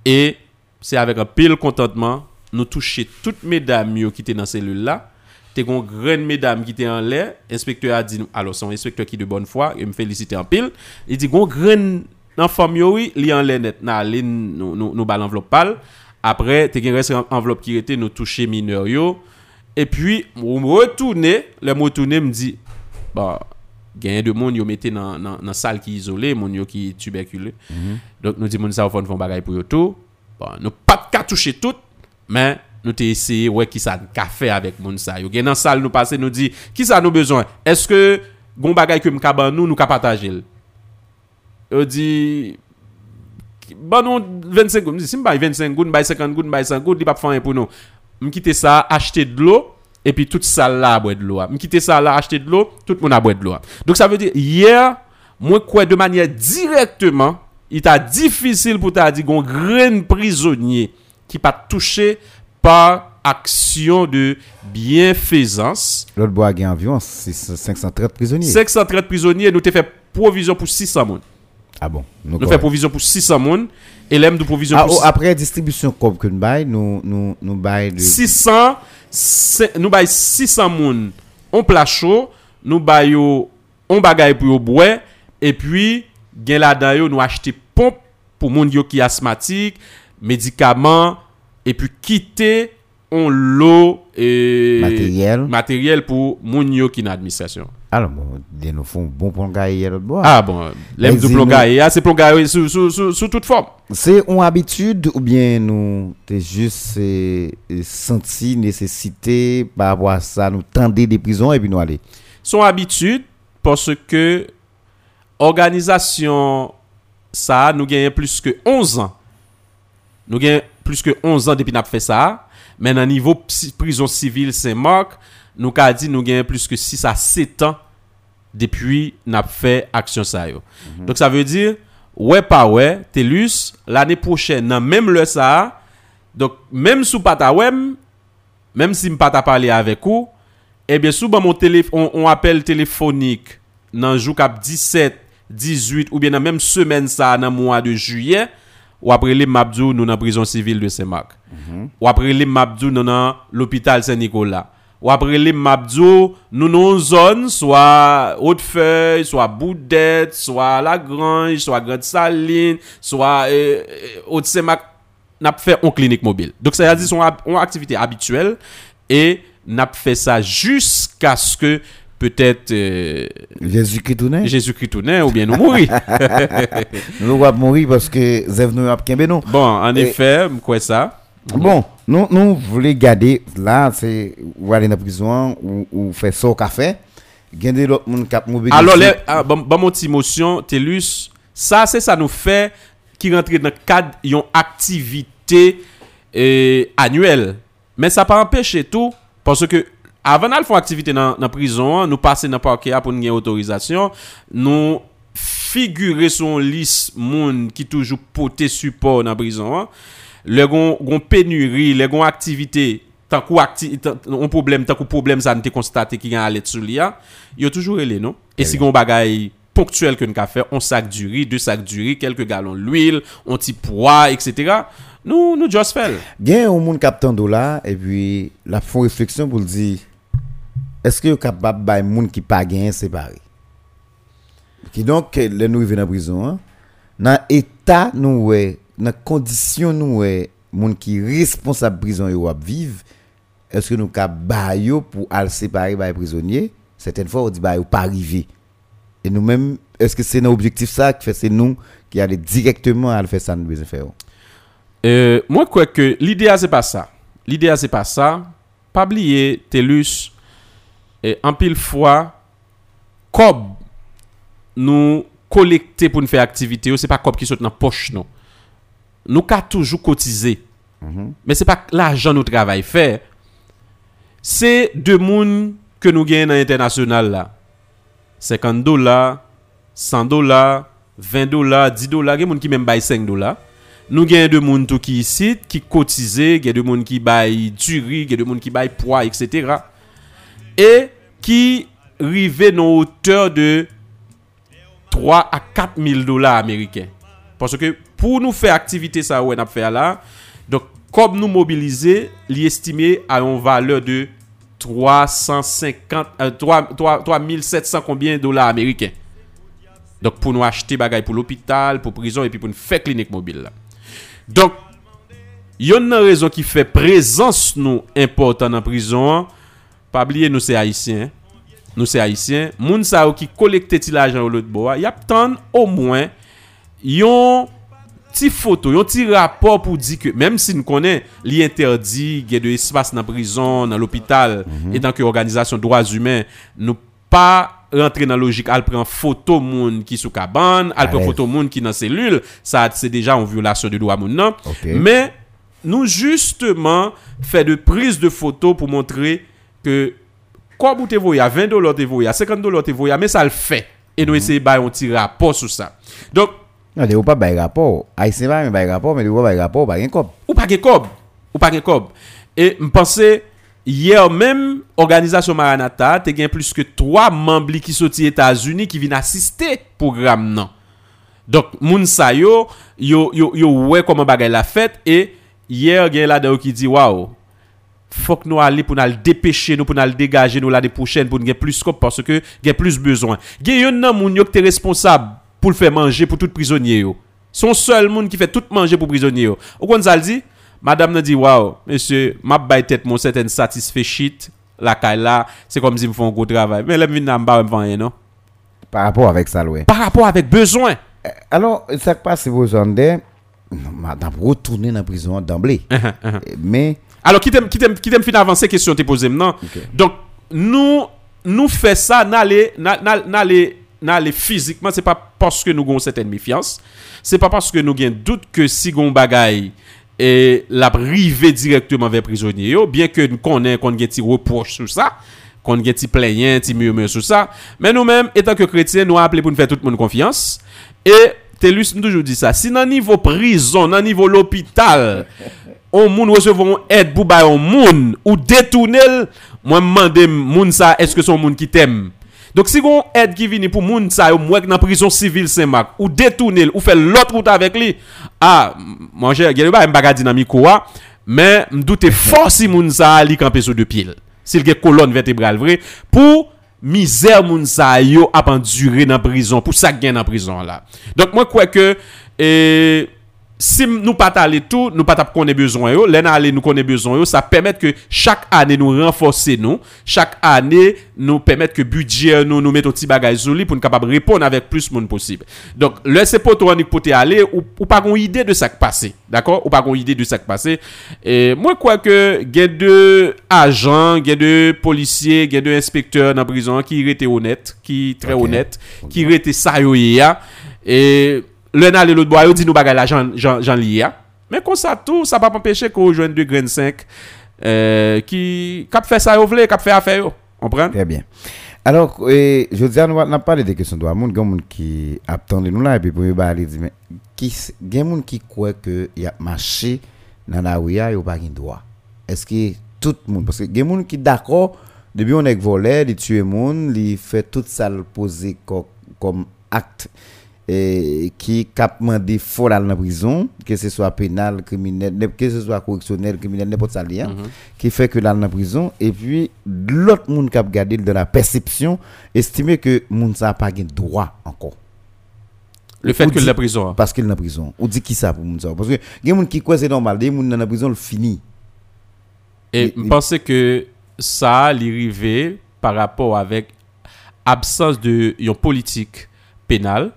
Et, c'est avec un pile contentement nous toucher toutes mesdames qui étaient dans cellule là t'es gon grande mesdames qui étaient en l'air inspecteur a dit alors son inspecteur qui de bonne foi il me félicite en pile il dit gon grande dans femme yo oui li en l'air net na li nous bal enveloppe pal après t'es gen reste enveloppe qui était nous toucher mineur yo et puis retourner me dit bah gagne de monde yo mettait dans salle qui isolée mon yo qui tuberculeux donc nous dit mon ça font bagaille pour yo tout. Nous pas de toucher tout, mais nous t'ai essayé ouais qui ça café avec moun ça. Yo gen dans salle nous passer nous dit qui ça nous besoin. Est-ce que gon bagay que m'ka ban nous ka partager. Yo dit ban nous 25 goud, si m'ba 25 goud, m'ba 50 goud, m'ba 100 goud, li pa faire pour nous. M'quitter ça, acheter de l'eau et puis toute salle là boire de l'eau. M'quitter ça là, acheter de l'eau, tout monde a boire de l'eau. Donc ça veut dire hier, moi quoi de manière directement il t'a difficile pour t'a dit gon grain prisonnier qui pas touché par action de bienfaisance. L'autre bois gagne environ 530 prisonniers. 530 prisonniers nous te fait provision pour 600 monde. Ah bon. Nous fait provision pour 600 monde et l'aime de provision pour après distribution comme que nous bail 600 nous bail 600 monde on plat chaud nous bail on bagaille pour boire et puis gen la dan yo nous acheter pompe pour moun yo qui asthmatique, médicaments et puis quitter on lot et matériel pour moun yo qui dans administration. Alors bon, des nous font bon pour gailler l'autre bois. Ah bon, l'aime du plon gailler, c'est plon gailler sous toute forme. C'est une habitude ou bien nous t'es juste senti nécessité par rapport à ça nous tendez des prisons et puis nous aller. Son habitude parce que organisation ça, nous gagnons plus que 11 ans. Nous gagnons plus que 11 ans depuis qu'on a fait ça. Mais dans le niveau prison civile Saint-Marc, nous avons dit nous gagnons plus que 6 à 7 ans depuis qu'on a fait action ça. Donc ça veut dire, ouais pas ouais, Telus, l'année prochaine, dans même le ça, donc même sous Patawem, même si je ne peux pas parler avec vous, eh bien, souvent on appelle téléphonique dans le jour 17, 18 ou bien dans même semaine ça dans le mois de juillet, ou après les Mabdou nous dans la prison civile de Saint-Marc, ou après les Mabdou nous dans l'hôpital Saint-Nicolas, ou après les Mabdou nous dans une zone soit Hautefeuille, soit Boudette, soit Lagrange, soit Grande Saline, soit Haute-Saint-Marc. N'a fait en clinique mobile. Donc ça veut dire son activité habituelle et n'a fait ça jusqu'à ce que peut-être Jésus-Christ tourne ou bien nous mourir. Nous va mourir parce que Zev nous a qu'embé nous. Bon, en effet, quoi ça. Bon, nous voulons garder là c'est ou aller dans prison ou faire ça au café. Gagner l'autre monde cap mobile. Alors bon mon petit motion Telus, ça c'est ça nous fait qui rentre dans le cadre d'une activité annuelle. Mais ça pas empêcher tout, parce que avant d'aller faire activité dans la prison, nous passer dans le parquet pour nous avoir autorisation, nous figurer sur une liste monde qui toujours porter support dans la prison. Les gon pénurie, les gon activité, on problème, tant que problème ça nous constaté qui a allé sur l'IA, il y a toujours les non. Et si gon bagaille ponctuel que nous avons fait, on sac du riz, 2 sacs de riz, quelques gallons d'huile, on petit poids, etc. Nous, just fait. Bien, on moun kap tando la, et puis, la font réflexion pour dire, est-ce que vous êtes capable de moun qui pas gagné séparé? Qui donc, le nous venons en prison, hein? Dans l'état, nous, dans condition, nous, moun qui responsable prison, yo ap vive, est-ce que nous capable yo pour aller séparer les prisonniers? Certaines fois, on dit, bah, yo pas arrivé. Et nous-mêmes, est-ce que c'est notre objectif ça qui fait c'est nous qui allons directement à faire ça nous besoin faire? Moi, quoi que l'idéal c'est pas ça. L'idéal c'est pas ça. Pas oublier Telus et en pile fois cob nous collecter pour nous faire activité. C'est pas cob qui saute dans poche non. Nous qu'à toujours cotiser. Mais c'est pas l'argent nous travail faire. C'est deux monde que nous gagnons dans l'international là. $50, $100, $20, $10, il y a des gens qui même baillent $5. Nous avons des gens tout qui ici, qui cotisent, il y a des gens qui baillent du riz, il y a des gens qui baillent poids, etc. Et qui arrivent dans hauteur de $3,000 à $4,000 américains. Parce que pour nous faire activité, ça, on a fait là. Donc, comme nous mobiliser, l'estimé à une valeur de $3,700 combien dollars américains. Donc pour nous acheter bagaille pour l'hôpital, pour prison et puis pour nous faire clinique mobile. Donc il y a une raison qui fait présence nous importante en prison. Pas oublier nous c'est haïtiens. Nous c'est haïtiens, moun sa ou qui collecte l'argent au l'autre bois, y a tant au moins yon ti photo, yon ti rapport pour dire que même si nous connaissons l'interdit, il y a de espace dans la prison, dans l'hôpital, et dans que organisation droits humains, nous pas rentrer dans la logique, elle prend photo monde qui sous cabane, elle prend photo monde qui dans cellule, ça c'est déjà une violation de droit moun nan. Okay. Mais nous justement fait de prise de photo pour montrer que quoi vous te voyez, $20 te voyez, $50 te voyez, mais ça le fait. Et nous essayons de faire un petit rapport sur ça. Donc non, de ou pas bail rapport. Haïtien va bail rapport, mais de ou pas bail rapport, pas gen cob. Ou pas gen cob. Et me penser hier même organisation Maranatha te gen plus que 3 membres qui sorti États-Unis qui viennent assister programme nan. Donc moun sa yo ouais comment bagay la fête et hier gen là dedans qui dit waouh. Faut que nous aller pour nous dépêcher, nous pour nous dégager nous l'année prochaine pour nous gen plus cob parce que gen plus besoin. Gen yon nan moun yo ki te responsable pour le faire manger pour tout prisonnier. Son seul monde qui fait tout manger pour prisonnier. Au qu'on ça dit, madame n'a dit waouh, monsieur, m'a baille tête mon certaine satisfaction la caille là, c'est comme si me font un gros travail. Mais l'aime n'a pas rien non. Par rapport avec ça ouais. Par rapport avec besoin. Alors, ça passe si vous entendez madame retourner dans prison d'emblée. Mais alors qui t'aime fin avancer question t'es posé maintenant. Okay. Donc nous fait ça n'aller n'a les physiquement, c'est pas parce que nous avons certaine méfiance, c'est pas parce que nous avons doute que si gon bagaille et la priver directement vers prisonnier, bien que nous connaissons qu'on ait des reproches sur ça, qu'on ait des plaintes, des murmures sur ça, mais nous-mêmes étant que chrétiens, nous appelons pour nous faire tout le monde confiance et Télus nous toujours dit ça. Si dans niveau prison, dans niveau l'hôpital, on moun recevons aide pour bailler on moun ou détourner, moi demander moun ça est-ce que son moun qui t'aime. Donc si on aide qui vient pour moun ça ou moi dans prison civile Saint-Marc ou détourner ou faire l'autre route avec lui, ah moi j'ai pas me bagarre dynamique quoi, mais me douter fort si moun ça li camper sur deux pieds. S'il y a colonne vertébrale vrai pour misère moun sa yo a enduré dans prison pour ça gain dans prison là. Donc moi crois que si nous pas aller tout, nous pas connait besoin yo, l'en aller nous connait besoin yo, ça permet que chaque année nous renforcer nous, chaque année nous permettre que budget nous nous mettre un petit bagage sur lui pour nous capable répondre avec plus monde possible. Donc le c'est potronique pour te aller ou pas une idée de ça qui passé, d'accord? Ou pas une idée de ça qui passé. Et moi crois que il y a deux agents, il y a deux policiers, il y a deux inspecteurs dans prison qui étaient honnêtes, qui très honnêtes, qui étaient sérieux et l'un aller l'autre bois, dit nous bagaille la Jean Lia. Mais comme ça tout, ça va pas empêcher qu'on rejoigne 2,5 qui cap fait ça vle, cap fait affaire yo. On prend? Très bien. Alors je dis nous n'a parlé des questions droit monde, gens qui attendent nous là et puis pour aller dire mais qui gen monde qui croit que y a marché dans la rue yo pas gen droit. Est-ce que tout le monde parce que gen monde qui d'accord depuis on est volé, il tue monde, il fait tout ça le poser comme acte et qui capment des faux dans la prison que ce soit pénal criminel que ce soit correctionnel criminel n'importe ça lien qui fait que dans la prison et puis l'autre monde qui a gardé dans la perception estimer que monde ça pas gain droit encore le fait ou que la prison parce qu'il dans prison on dit qui ça pour monde ça parce que les monde qui croit c'est normal des monde dans la prison le fini et penser que ça l'arrivé par rapport avec absence de une politique pénale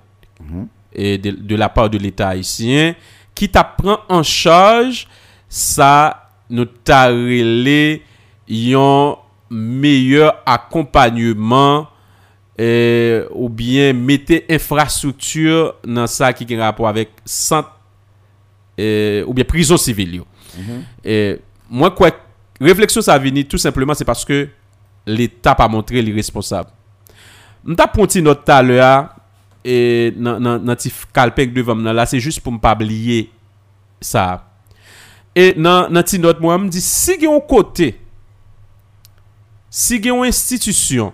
et de la part de l'État haïtien qui t'apprend en charge ça nous tarélé yon meilleur accompagnement ou bien mettez infrastructure dans ça qui a rapport avec centre ou bien prison civile et moi quoi réflexion ça venir tout simplement c'est parce que l'État pas montré les responsables nous t'a ponti notre taleur et nan ti calpec devant nan là c'est juste pour me pas oublier ça et nan ti note moi me dit si gen un côté si gen une institution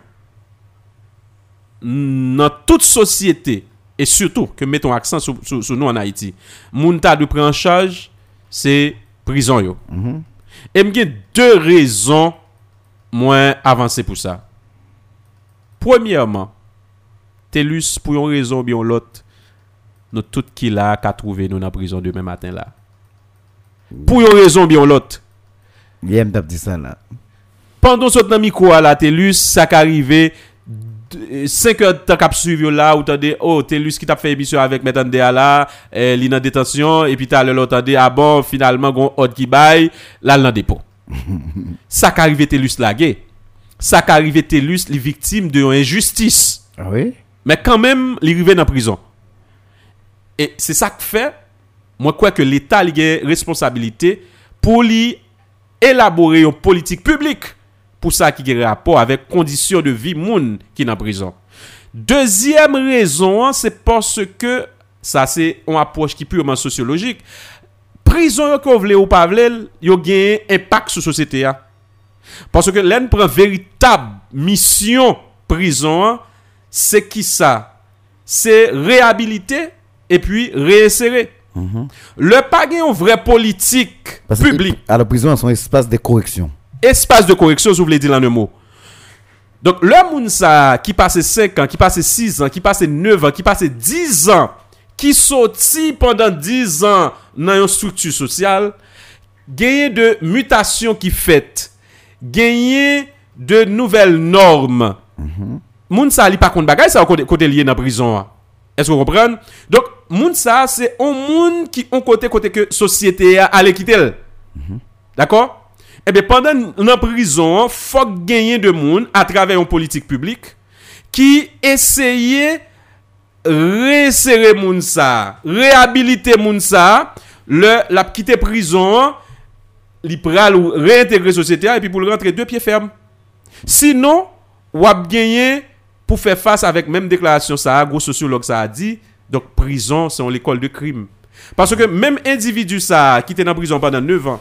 dans toute société et surtout que mettons accent sur nous en Haïti moun ta de prendre en charge c'est prison yo et me gen deux raisons moins avancées pour ça premièrement Télus pour une raison ou bien l'autre nous tout qui là qu'a trouvé nous dans prison demain matin là pour une raison ou bien l'autre bien t'a dit ça là pendant ce dans micro là Télus ça qu'arrivé 5 heures tant qu'a suivi là ou tendez oh Télus qui t'a fait émission avec Metande là il dans détention et puis t'a l'autre tendez ah bon finalement gon ordre qui bail là dans dépôt ça qu'arrivé Télus lagué ça qu'arrivé Télus les victimes de injustice ah oui mais quand même il arrivé dans prison et c'est ça que fait moi crois que l'État a une responsabilité pour lui élaborer une politique publique pour ça qui a rapport avec conditions de vie moun qui dans prison deuxième raison c'est parce que ça c'est une approche qui purement sociologique prison que vle ou pas vle yo gagne impact sur société a parce que l'en prend véritable mission prison c'est qui ça? C'est réhabiliter et puis réinsérer. Le pas gagne une vraie politique publique. À la prison, c'est un espace de correction. Espace de correction, si vous voulez dire en un mot. Donc, le moun sa qui passe 5 ans, qui passe 6 ans, qui passe 9 ans, qui passe 10 ans, qui sorti pendant 10 ans dans une structure sociale, gagne de mutations qui fait, gagne de nouvelles normes. Moun sa li pa kont bagay sa côté lié dans prison. Est-ce que vous comprenez? Donc moun sa c'est un moun qui on côté que société a l'équité. D'accord? Et bien pendant dans prison, faut gagner de moun à travers une politique publique qui essayait resserrer moun sa, réhabiliter moun sa, le la quitter prison, li pral ou réintégrer société et puis pour le rentrer deux pieds fermes. Sinon, ou a gagné pour faire face avec même déclaration ça, gros sociologue ça a dit, donc prison c'est l'école de crime. Parce que même individu ça qui était dans prison pendant 9 ans,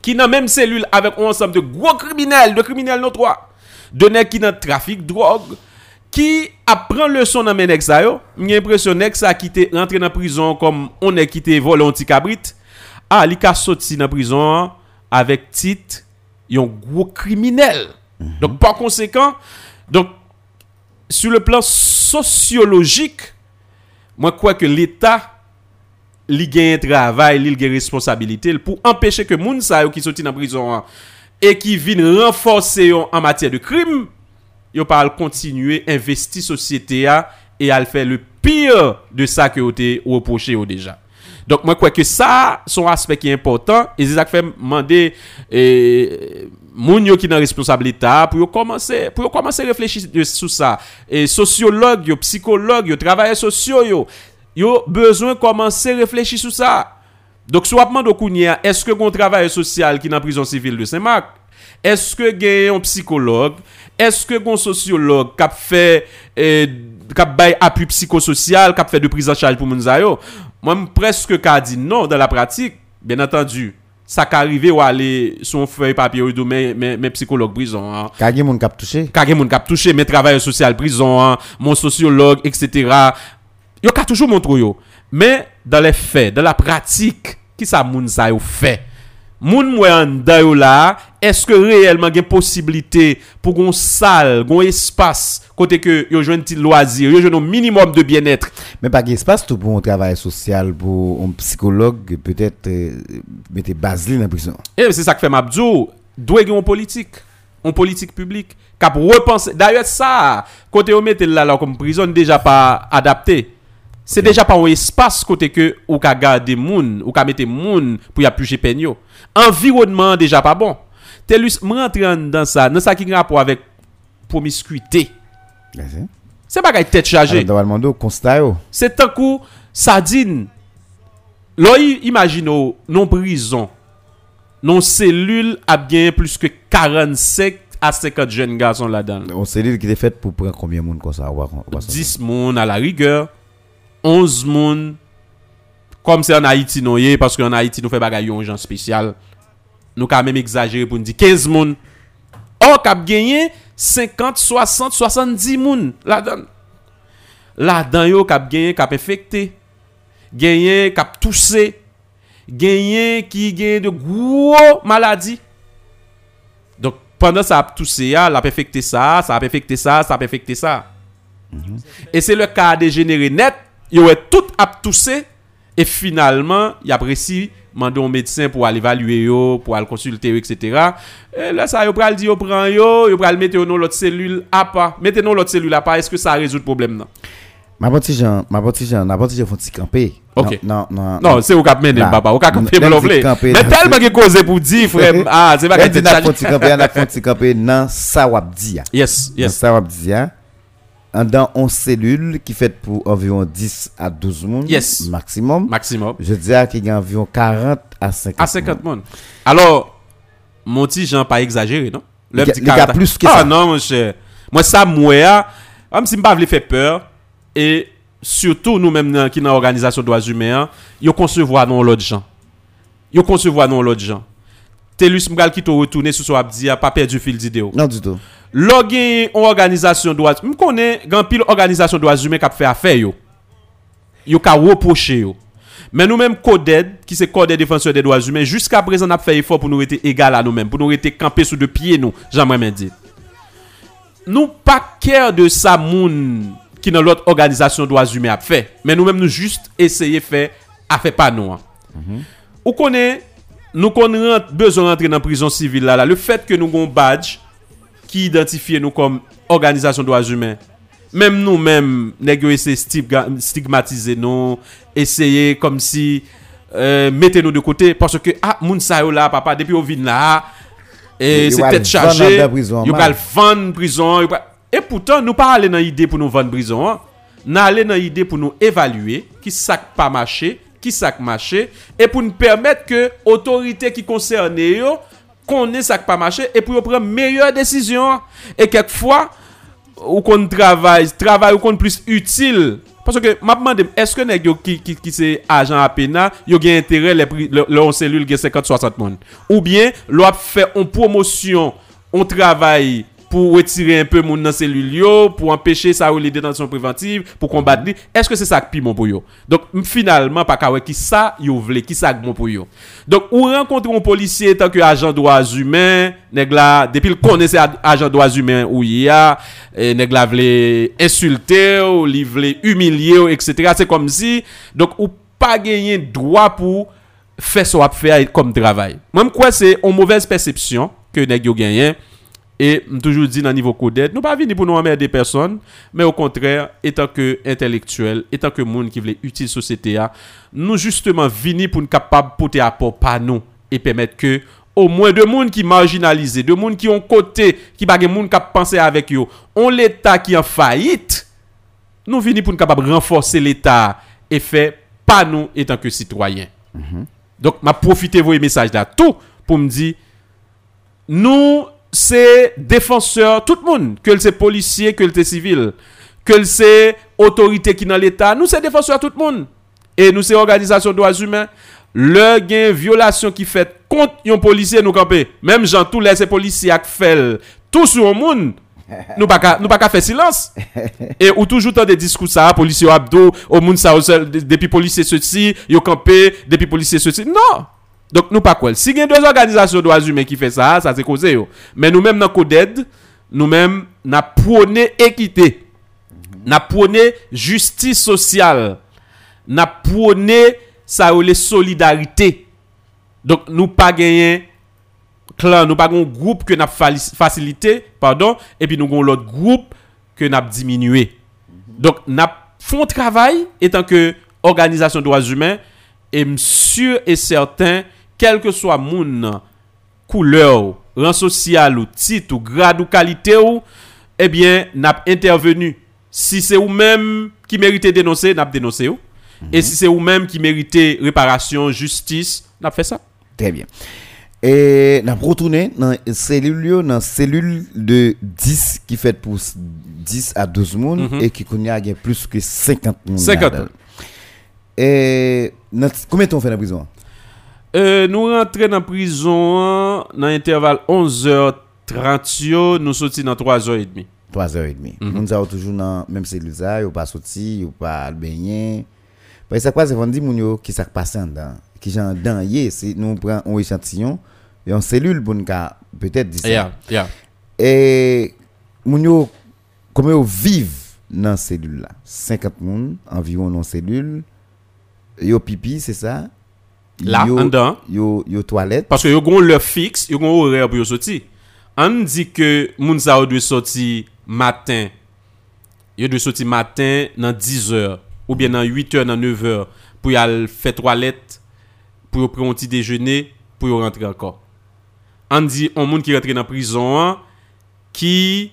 qui dans même cellule avec un ensemble de gros criminels, de criminels notoires, de nèg qui dans trafic drogue, qui apprend leçon dans menex ça yo, j'ai l'impression nèg ça qui était rentré dans prison comme on est qui était volé un petit cabrit, ah li ka sorti dans prison avec titre yon gros criminel. Donc par conséquent, donc sur le plan sociologique, moi crois que l'État li gen travail, li gen responsabilité pour empêcher que moun sa yo qui sorti dans prison et qui viennent renforcer en matière de crime, yo pa continuer investir société a et à faire le pire de ça que vous te reproché déjà. Donc moi crois que ça son aspect qui est important et c'est ça fait demander moun yo qui dans responsabilité pour commencer réfléchir sur ça et sociologue yo, psychologue yo, travailleurs sociaux yo, yo besoin commencer réfléchir sur ça. Donc si on demande au kounia, est-ce que un travailleur social qui dans prison civile de Saint-Marc, est-ce que gagne un psychologue, est-ce que un sociologue qui fait bail appui psychosocial, qui fait de prise en charge pour moun sa yo? Moi presque qu'a dit non dans la pratique, bien entendu. Ça qu'arriver ou aller son feuille papier ou do mais psychologue prison hein. Kage moun kap touché mais travailleur social prison hein, mon sociologue etc. Yo ka toujours montre yo, mais dans les faits, dans la pratique, qui ça moun sa yo fait? Moun mwen an dan yo la, est-ce que réellement gen possibilité pour gon salle, gon espace côté que yo joine ti loisir, yo joine un minimum de bien-être, mais pas gen espace tout pour un travail social, pour un psychologue peut-être mettre basé dans prison. Et c'est ça que fait Mabdou, doit gen une politique publique cap repenser. D'ailleurs ça, côté yo mette là comme prison déjà pas adapté. C'est déjà pas un espace côté que ou ka garder moun, ou ka mettre moun pour y appuyer peigno. Environnement déjà pas bon. Telus m'entrer dans ça qui rapport avec promiscuité. C'est bagay tête chargée. C'est un coup sardine. Là imagine non prison, non cellule a bien plus que 45 à 50 jeunes garçons là-dedans. On cellule qui est faite pour prendre combien moun comme ça? 10 moun à la rigueur. 11 moun, comme c'est en Haïti noyé, parce qu'en Haïti nous fait bagaille en gens spécial, nous quand même exagéré pour nous dire 15 moun. Or cap gagné 50, 60, 70 moun là-dedans yo cap gagné cap infecté, gagné cap toussé, gagné qui gagne de gros maladies. Donc pendant ça a toussé ya, l'a infecté ça, ça a infecté ça, ça a infecté ça. Et c'est le cas dégénéré net, il est tout à tousser et finalement il apprécie mandé un médecin pour aller évaluer yo, pour aller consulter etc. Et là ça yo pral di yo prend yo, yo pral mettre dans l'autre cellule à pas. Mettez dans l'autre cellule à pas, est-ce que ça résout le problème là? Ma petite Jean font camper. OK. Non, c'est au cap mener papa, au cap camper blofler. Mais tellement que cause pour dire frère, ah, c'est pas que tu camper dans ça wap di. Yes. Ça wap di. Dans une cellule qui fait pour environ 10 à 12 monde maximum. Je dirais qu'il y a environ 40 à 50 monde. Alors mon petit Jean pas exagéré non. Le petit 40 plus que ça. Ah non mon cher. Moi ça moi même si m'pas veut faire peur et surtout nous même qui dans organisation droits humains, yo concevoir non l'autre gens. Telus m'gal qui to retourner sur soi abdia pas perdu fil d'idéo. Non du tout. Login en organisation droits, me connais grand pile organisation droits humains qui a fait affaire yo. Yo ka reprocher yo. Mais nous même CODHED qui c'est CODHED défenseur des droits humains jusqu'à présent n'a fait effort pour nous être égal à nous-mêmes, pour nous être camper sous deux pieds nous, j'aimerais bien dire. Nous pas care de ça moun qui dans l'autre organisation droits humains a fait, mais nous même nous juste essayer faire à faire pas nous. Ou connais nous qu'on besoin d'entrer dans prison civile là. Le fait que nous avons un badge qui identifie nous comme organisation de droits humains, même nous-mêmes, nous essayons stigmatiser nous, essayer comme si mettez nous de côté parce que moun sa yo là papa depuis au vin là et c'est tête chargée, yo va vendre prison, Et pourtant, nous ne parlons pas dans l'idée pour nous vendre prison. Hein? Nous allons dans l'idée pour nous évaluer qui ne pas marché, qui ne marché, et pour nous permettre que l'autorité qui concerne eux connaisse ce qui pas marché et pour prendre meilleure décision. Et quelquefois, ou qu'on travaille ou qu'on plus utile. Parce que m'a demandé est-ce que nèg yo qui c'est agent à pena yo gen intérêt leur cellule gen 50-60 monde ou bien l'on fait on promotion on travaille pour retirer un peu monde dans cellule yo pour empêcher ça ou les détentions préventives pour combattre li. Est-ce que c'est ça qui bon pour yo? Donc finalement pas ka qui ça yo vle qui ça bon pour yo. Donc ou rencontre un policier tant que agent droits humains nèg la depuis le connaissait agent droits humains ou ya nèg la vle insulter ou li vle humilier etc. C'est comme si donc ou pas gagner droit pour faire ça faire comme travail. Même quoi c'est une mauvaise perception que nèg yo gagne. Et toujours dit dans niveau CODHED, nous pas venir pour nous emmerder personne, mais au contraire, étant que intellectuel, étant que monde qui veut utile société a, nous justement venir pour nous capable porter apport par nous et permettre que au moins de monde qui marginalisé, de monde qui ont côté, qui pas monde qui penser avec eux, on l'état qui en faillite, nous venir pour nous capable renforcer l'état et faire par nous étant que citoyen. Donc m'a profiter vos messages là tout pour me dire nous c'est défenseur tout le monde, que c'est policier, que c'est civil, que c'est autorité qui dans l'État. Nous c'est défenseur tout le monde. Et nous c'est organisation de droits humains. Le gain violation qui fait contre un policier nous camper. Même gens tout les policiers qui fait tout sur le monde. Nous pas qu'à faire silence. Et ou toujours tant des discours ça policier abdo au monde ça depuis policier ceci, yo camper depuis policier ceci. Non. Donc nous pas quoi. Si il y a deux organisations de droits humains qui fait ça, ça c'est causé. Mais nous-mêmes dans CODHED, nous-mêmes n'a prôné équité. N'a prôné justice sociale. N'a prôné ça ou les solidarité. Donc nous pas gagné clan, nous pas un groupe que n'a facilité, pardon, et puis nous avons l'autre groupe que n'a diminué. Donc n'a font travail étant que organisation de droits humains et monsieur est certain quel que soit moun couleur, rang social ou titre ou grade ou qualité ou eh bien n'a intervenu. Si c'est ou même qui mérite dénoncer, n'a dénoncé ou. Et si c'est ou même qui mérite réparation, justice, n'a fait ça. Très bien. Et n'a retourné dans cellule de 10 qui fait pour 10 à 12 moun et qui connaît plus que 50 moun. 50. Et combien de temps on fait dans la prison? Nous rentrons dans la prison dans l'intervalle 11h30, nous sortons dans 3h30. 3h30. Nous sommes toujours dans même cellule, nous pas sorti, nous pas baigné. Parce que ça c'est qu'on dit moun qui s'est passé en dedans, qui j'en danye, si nous prenons un échantillon, une cellule pour nous peut-être dire ça. Et moun comment vivent dans cellule là? 50 moun environ dans cellule. Yo pipi, c'est ça? Là, en dedans. Yo toilette. Parce que yo gon l'heure fixe, yo gon horaire pour yo sorti. On dit que moun sa yo doit sortir matin. Yo doit sortir matin dans 10h ou bien dans 8h dans 9h pour aller faire toilette, pour prendre un petit déjeuner, pour yo rentrer encore. On dit on moun qui rentre dans prison qui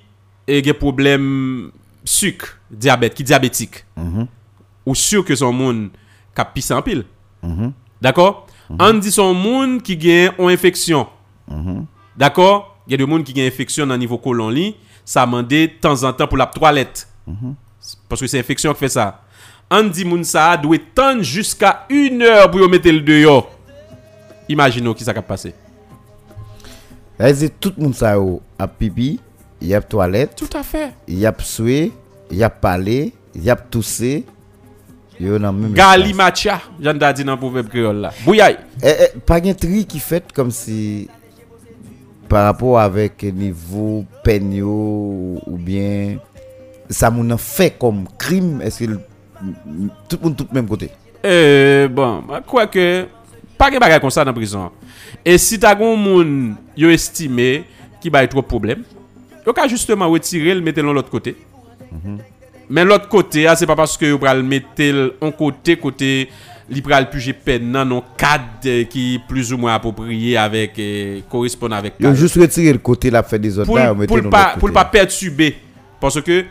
a des problèmes sucre, diabète, qui diabétique. Ou sûr que son moun cap pisse en pile. D'accord? On dit son monde qui gagne une infection. D'accord? Il y a des monde qui gagne infection dans niveau colon li, ça mande de temps en temps pour la toilette. Parce que c'est infection qui fait ça. On dit moun ça doit attendre jusqu'à 1h pour mettre le dehors. Imaginez qui ça va passer. Tout moun ça a pipi, il y a toilette. Tout à fait. Il y a sué, il y a parlé, il y a toussé. Gali matcha, j'en ai dit dans le proverbe créole là. Bouyaï. Pas un tri qui fait comme si par rapport avec niveau penio ou bien ça m'en fait comme crime, est-ce que tout le monde tout même côté? Bon, quoi que pas de bagage comme ça dans prison. Et si t'as un monde yo estimé qui a trop de problèmes, yo ka justement retirer le mettre de l'autre côté. Mais l'autre côté, c'est pas parce que vous pral mettre en côté libéral plus j'ai peine dans un cadre qui plus ou moins approprié avec correspond avec. Juste retirer le côté là fait des autres là pour pas perturber Parce que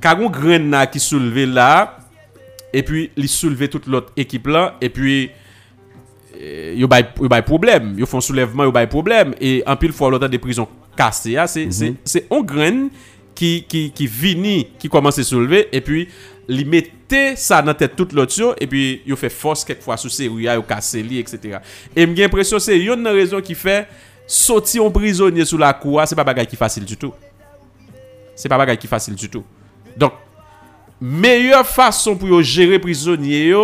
Kagon Grenna qui soulevait là, et puis il soulevait toute l'autre équipe là, et puis il y a problème, ils font soulèvement, il y a problème, et en pile fois l'autre des prisons cassées, c'est un grain qui vini, qui commence à soulever, et puis il mettait ça dans tête toute l'autre, et puis il fait force quelquefois sur ces rouilles, il casse les etc. Et j'ai l'impression que c'est une raison qui fait sortir un prisonnier sous la cour, c'est pas bagage qui facile du tout. C'est pas bagage qui facile du tout. Donc meilleure façon pour gérer prisonnier,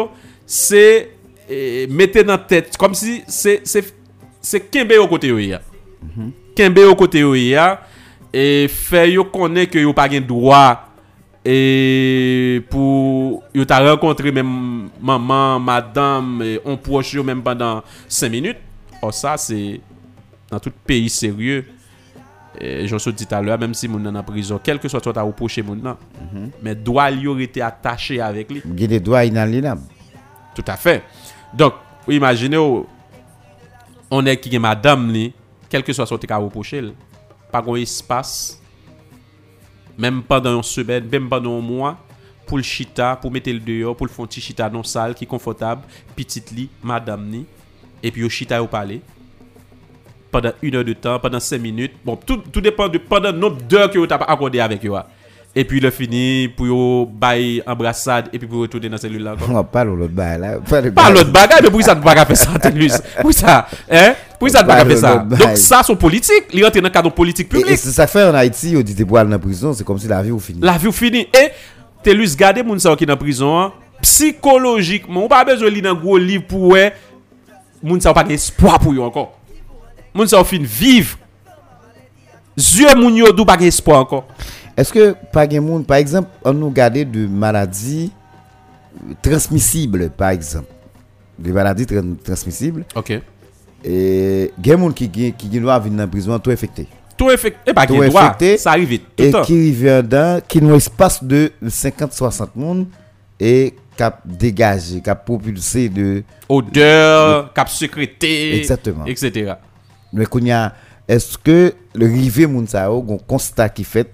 c'est mettre dans tête comme si c'est Kembe au côté hier. Kembe au côté hier et faire yo connaître que yo pas gain droit et pour yo t'a rencontré même maman, madame, on proche yo même pendant 5 minutes. Oh ça c'est dans tout pays sérieux. J'en suis dit tout à l'heure, même si mon nan en prison, quel que soit toi ta reproché mon nan, mais doit lui été attaché avec lui. Il y a des droits inaliénables. Tout à fait. Donc, imaginez on est qui est madame li, quel que soit soit ta reproché, pas grand espace même pendant une semaine, même pendant un mois pour le chita, pour mettre le dehors, pour le font petit chita dans salle qui confortable, petite li, madame li et puis au chita au palais. Pendant une heure de temps, pendant 5 minutes. Bon, tout dépend de pendant le nombre d'heures que vous avez accordé avec eux. Et puis le fini, pour vous bailler embrassade et puis pour retourner dans la cellule là. On parle de l'autre bail là. Pas l'autre bagage, mais pour ça ne pas faire ça, pour ça, hein? Pour ça ne pas faire ça. Donc ça, c'est politique. Il rentre dans le cadre politique public. Et si ça fait en Haïti, on dit des bois dans la prison, c'est comme si la vie est finie. La vie est finie. Et, Télus, gardez les gens qui sont dans la prison, psychologiquement, on n'a pas besoin de lire un gros livre pour les gens qui n'ont pas d'espoir pour eux encore. Moun sa fin vivre. Dieu moun yo dou pa gen espoir encore. Est-ce que pa gen moun par exemple on nous garder de maladies transmissibles par exemple. Des maladies transmissibles. OK. Et gen moun qui gen droit venir en prison tout infecté. Tout infecté et pas gen droit. Ça arrive vite. Et qui arrive dans qui nous espace de 50-60 moun et cap dégager, cap propulser de odeur, cap sécréter, exactement, etc. Mais est-ce que le rivet Mounsao, un constat qui fait,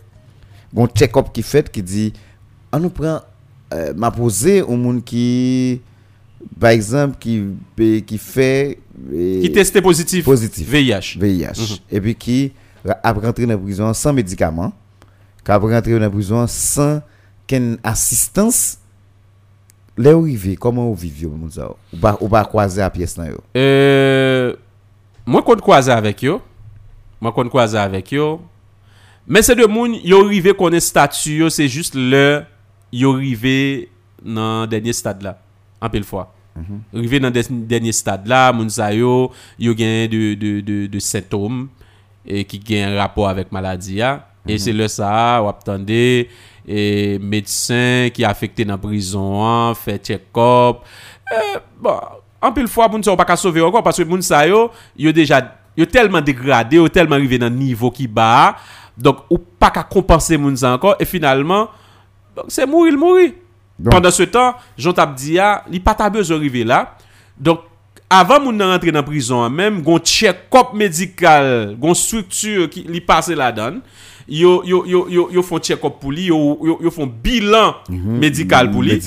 un check-up qui fait, qui dit, on nous prend, m'a posé un monde qui, par exemple, qui fait, qui teste positif, VIH, et puis qui a rentré dans la prison sans médicaments, qui a rentré dans la prison sans qu'une assistance. Les rivet, comment vous vivez Mounsao? Ou pas croiser à pièce là? Moi qu'on croise avec eux, mais c'est de moun yo rivé connaît statut yo, c'est juste le yo rivé dans dernier stade là, en pile fois. Rivé dans dernier stade là, moun sa yo gagne de symptômes et qui gagne rapport avec maladie là et c'est le ça ou attendez et médecin qui affecté dans prison an, fait check-up bon en pile fois moun sa pas ka sauver encore parce que moun sa yo déjà yo tellement dégradé, yo tellement arrivé dans niveau qui bas. Donc ou pas ka compenser moun sa encore et finalement donc c'est mourir. Pendant ce temps, Jean t'ap di a, li pas ta besoin arriver là. Donc avant moun nan rentrer dans prison même gon check-up médical, gon structure qui li passer la donne. Yo font check-up pour lui, yo font bilan médical pour lui.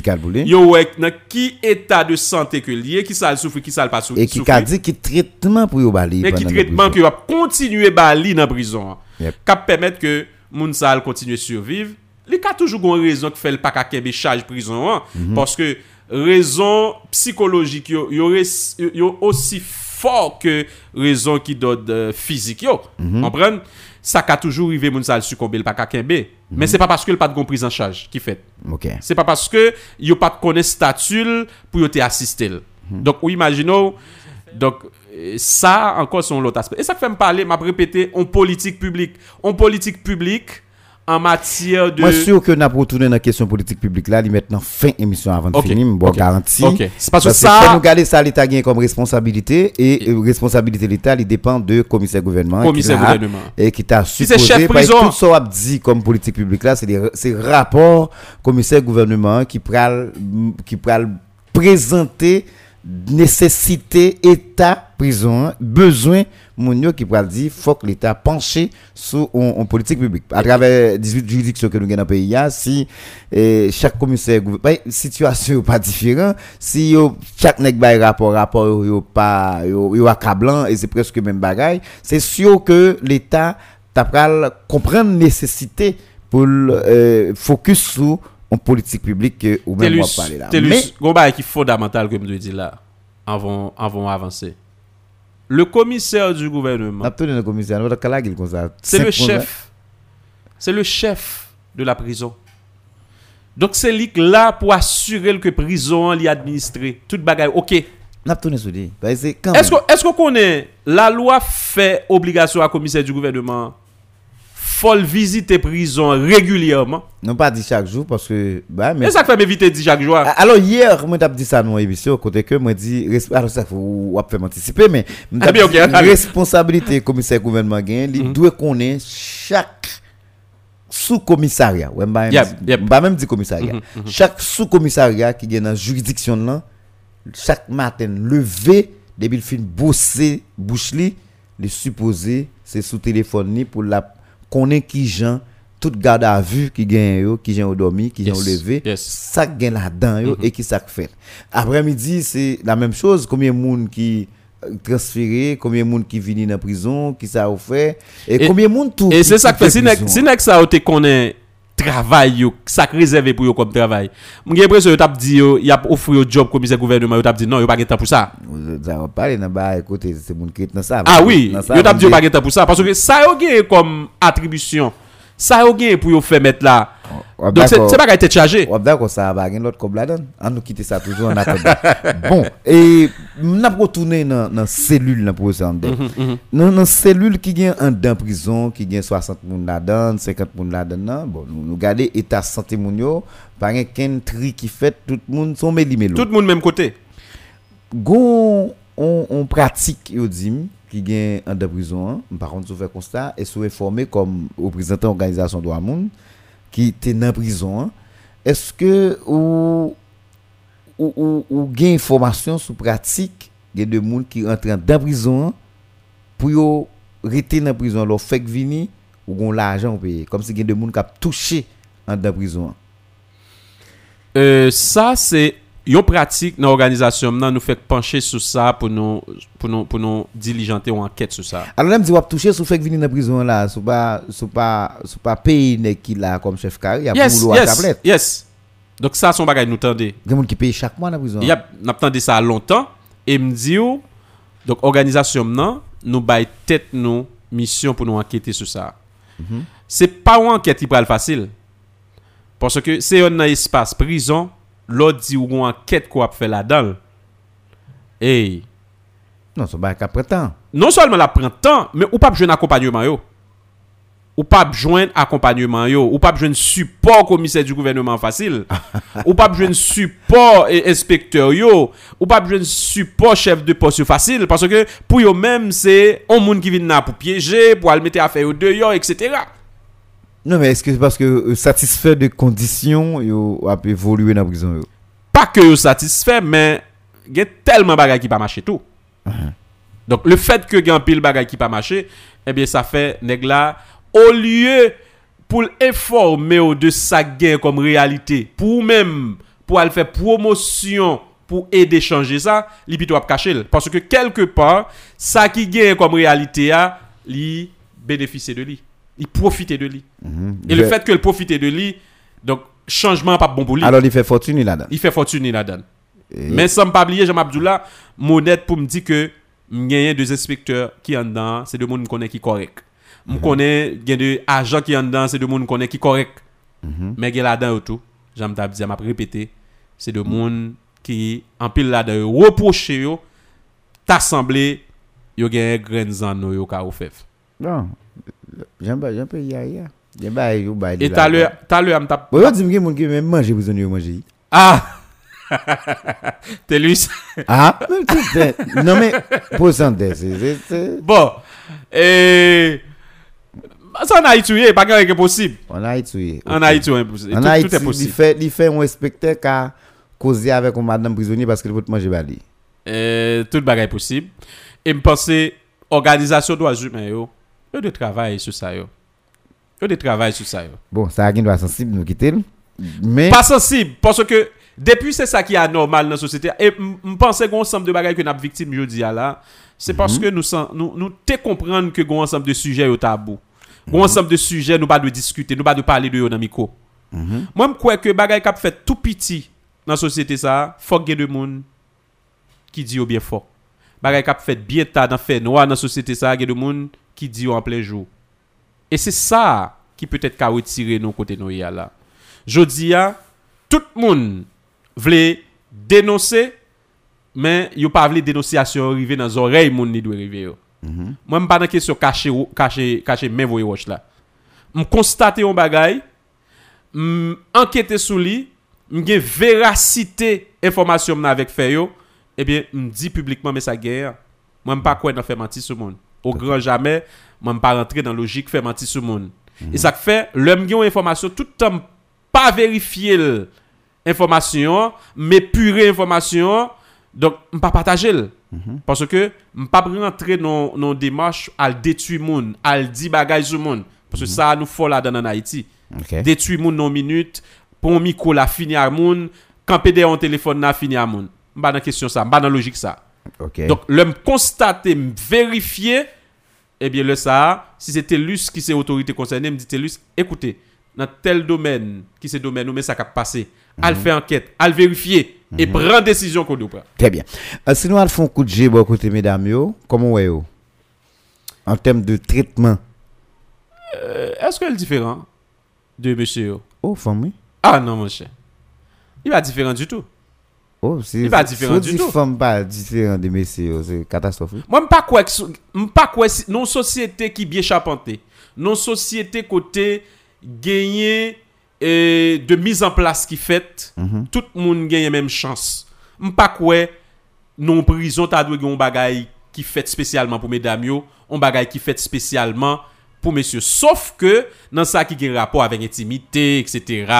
Yo dans qui état de santé que lié, qui ça souffre, qui ça pas souffre. Et qui a dit qui traitement pour yo bali. Mais qui traitement que va continuer bali dans prison. Cap permettre que moun ça continue survivre. Il y a toujours une raison qui fait le pas ka kembe charge prison parce que raison psychologique yo aussi fort que raison qui donne physique yo. Comprendre? Ça qu'a toujours arrivé moun sa succomber le pas kakembe mais c'est pas parce que le pas de prise en charge qui fait. C'est pas parce que yo pas de connaît statut pour yo te assister. Donc ou imaginons donc ça encore son l'autre aspect. Et ça fait me parler m'a répété en politique publique en matière de moi sûr que n'a pas retourner dans question politique publique là, il maintenant fin émission avant de finir, bon garantie. C'est parce que ça nous garder ça l'état gagne comme responsabilité et responsabilité l'état, il dépend de commissaire gouvernement et qui t'a supposé parce que tout ça a dit comme politique publique là, c'est rapport commissaire gouvernement qui pral présenter nécessité état prison besoin moun qui pral dire faut que l'État penche sur une politique publique à travers 18 juridictions que nous gagnons dans le pays. Si chaque commissaire situation pas différent, si chaque nèg bay rapport yo pas yo accablant et c'est presque même bagaille, c'est sûr que l'État t'a pral comprendre nécessité pour focus sur une politique publique ou même on parler là. Mais gros bail qui fondamental comme je dis là avant avancer. Le commissaire du gouvernement. C'est le chef. C'est le chef de la prison. Donc c'est lui là pour assurer que la prison est administrée. Toute bagaille, ok. Est-ce qu'on connaît la loi fait obligation à la commissaire du gouvernement faut visiter prison régulièrement? Non, pas 10 chaque jour parce que. Bah, mais ça fait m'éviter 10 chaque jour. Alors, hier, moi, t'as dit ça dans mon émission, côté que moi, dit. Alors, ça, faut faire m'anticiper, mais. Ah, bien, okay. Responsabilité, commissaire gouvernement, il doit connaître chaque sous-commissariat. Ouais, bah, même dit commissariat. Chaque sous-commissariat qui est dans la juridiction, là, chaque matin, levé, début le film, bosser, boucheli, le supposé, c'est sous téléphone pour la. Qu'on est qui gens tout garde à vue qui gagne qui vient au dormi qui vient au lever ça gagne là-dedans et qui ça fait après-midi c'est la même chose combien de monde qui transféré combien de monde qui vient dans prison qui ça offert et combien de monde tout et c'est ça que c'est là que ça te connaît travail yo ça réservé pour yo comme travail mon gars après ça t'ap dit yo y a offrir yo job commissaire gouvernement yo t'ap dit non yo pas gain temps pour ça ça va parler dans ba côté c'est mon qui dans ça ah oui yo t'ap dit yo pas gain temps pour ça parce que ça yo gain comme attribution ça yo gain pour yo faire mettre là donc c'est pas qu'à être chargé d'accord ça va gain l'autre comme la donne on nous quitter ça toujours en attendant bon et n'a retourner dans cellule là pour ça dans cellule qui gagne en dans prison qui gagne 60 moun là-dedans 50 moun là-dedans bon nous garder état santé moun yo pas qu'un tri qui fait tout le monde sont méli-mélo tout le monde même côté gon on pratique yo dit qui gagne en dans prison par contre faire constat et sou informé comme représentant organisation droit monde qui était dans prison. Est-ce que ou gain information sur pratique il y a des monde qui entrent dans prison pour yo rester dans prison leur fait venir ou gon l'argent payer comme si il y a des monde qui a touché en dans prison. Ça c'est une pratique dans organisation maintenant nous fait pencher sur ça pour nous diligenter une enquête sur ça. Alors là me dit on va toucher sur fait venir dans prison là, c'est pas payer qui là comme chef carrière pour la tablette. Yes. Donc ça son bagage nous tendez. Des gens qui paye chaque mois dans prison. Il y a n'attendait ça longtemps et me dit donc organisation maintenant nous bail tête nous mission pour nous enquêter sur ça. C'est pas une enquête qui pas facile. Parce que c'est un espace prison. L'autre dit ou une enquête qu'on a fait là-dedans. Hey. Non, ça va prendre temps. Non seulement la prend temps, mais ou pas besoin d'accompagnement yo. Ou pas besoin d'accompagnement yo, ou pas besoin de support commissaire du gouvernement facile. Ou pas besoin de support inspecteur yo, ou pas besoin de support chef de poste facile parce que pour eux même c'est un monde qui vient là pour piéger, pour aller mettre affaire dehors etc. Non, mais est-ce que c'est parce que satisfait des conditions, il a évolué dans la prison yo? Pas que vous satisfait, mais il y a tellement de bagages qui pas marché tout. Donc, le fait que il y a un pile de bagages qui pas marché, eh bien, ça fait, négla, au lieu pour informer de sa guerre comme réalité, pour même, pour aller faire promotion, pour aider à changer ça, il peut cacher. Parce que quelque part, ça qui gagne comme réalité, il bénéficie de lui. Il profitait de lui. Et le fait que il profitait de lui, donc changement pas bon pour lui. Alors il fait fortune là-dedans. Mais sans pas oublier Jean Abdoula, monette pour me dire que il y a deux inspecteurs qui en dedans, c'est deux monde me connaît qui correct. Me connaît il y a deux agents qui en dedans, c'est deux monde connaît qui correct. Mais il y a là-dedans autour, Jean Abdoula m'a répété, c'est deux monde qui en pile là-dedans reprocher yo t'assemblé yo gagne graines en yo ka ou fèf. Non. J'aime pas hier. Et t'as l'heure, m'tap. Bon, dis-moi que mon gars même manger besoin de manger. Ah. T'es lui. Ah. Non mais posant des. Bon. Ça n'a étudié, pas quelque possible. On a étudié, tout est possible. Il fait un inspecteur qui a causé avec une madame prisonnier parce qu'il veut manger bali. Tout bagage possible. et me penser organisation droits humains yo yo de travail sur ça yo yo de travail sur ça yo. Bon ça qui doit sensible nous quitter mais pas sensible parce que depuis c'est ça qui est anormal dans la société et me penser qu'on ensemble de bagages que n'a victime jodi là c'est parce que nous te comprendre que gon ensemble de sujets au tabou gon ensemble de sujets nous pas de discuter nous pas de parler de yo dans micro. Moi me crois que bagages qu'a fait tout petit dans la société ça faut que de monde qui dit au bien fort bagaille qui fait bien tard dans fait noir dans société ça il y a des monde qui dit en plein jour et c'est ça qui peut-être qu'a retirer nous côté nous là jodi a tout monde veut dénoncer mais yo pas veut dénonciation arriver dans les oreilles monde ni doit arriver moi me pas dans question cacher même voyez watch là me constater on bagaille enquêter sous lui me gain véracité information avec fait yo. Eh bien, me dit publiquement mais ça guerre. Moi me pas quoi dans faire mentir ce monde. Au grand jamais, moi me pas rentrer dans logique faire mentir ce monde. Et ça fait l'homme gagne information tout temps pas vérifier information, mais pure information. Donc me pas partager parce que me pas rentrer dans démarche à détruire monde, à dire bagage ce monde parce que ça nous faut là dans Haïti. Détruire monde non minute, prendre micro la fini à monde, camper derrière un téléphone la fini à monde. Pas dans question ça, pas dans logique ça. Okay. Donc l'homme constater, vérifier eh bien le ça, si c'était l'us qui c'est autorité concernée, me dit l'us, écoutez, dans tel domaine qui c'est domaine mais ça qui a passé, al faire enquête, al vérifier et prendre décision qu'on doit prendre. Très bien. Sinon al font coup de jeu bon côté mesdames yo, comment ouais yo en termes de traitement. Est-ce qu'elle est différent de monsieur? Oh famille. Ah non mon cher. Il va différent du tout. Oh, c'est pas différent du tout. Femme pas différent de messieurs, c'est catastrophe. Moi m'pas quoi non société qui bien charpentée, non société côté gagner et de mise en place qui fait tout le monde gagne même chance. M'pas quoi non prison ta doit gon bagaille qui fait spécialement pour mesdames yo, on bagaille qui fait spécialement pour messieurs sauf que dans ça qui gagne rapport avec intimité etc.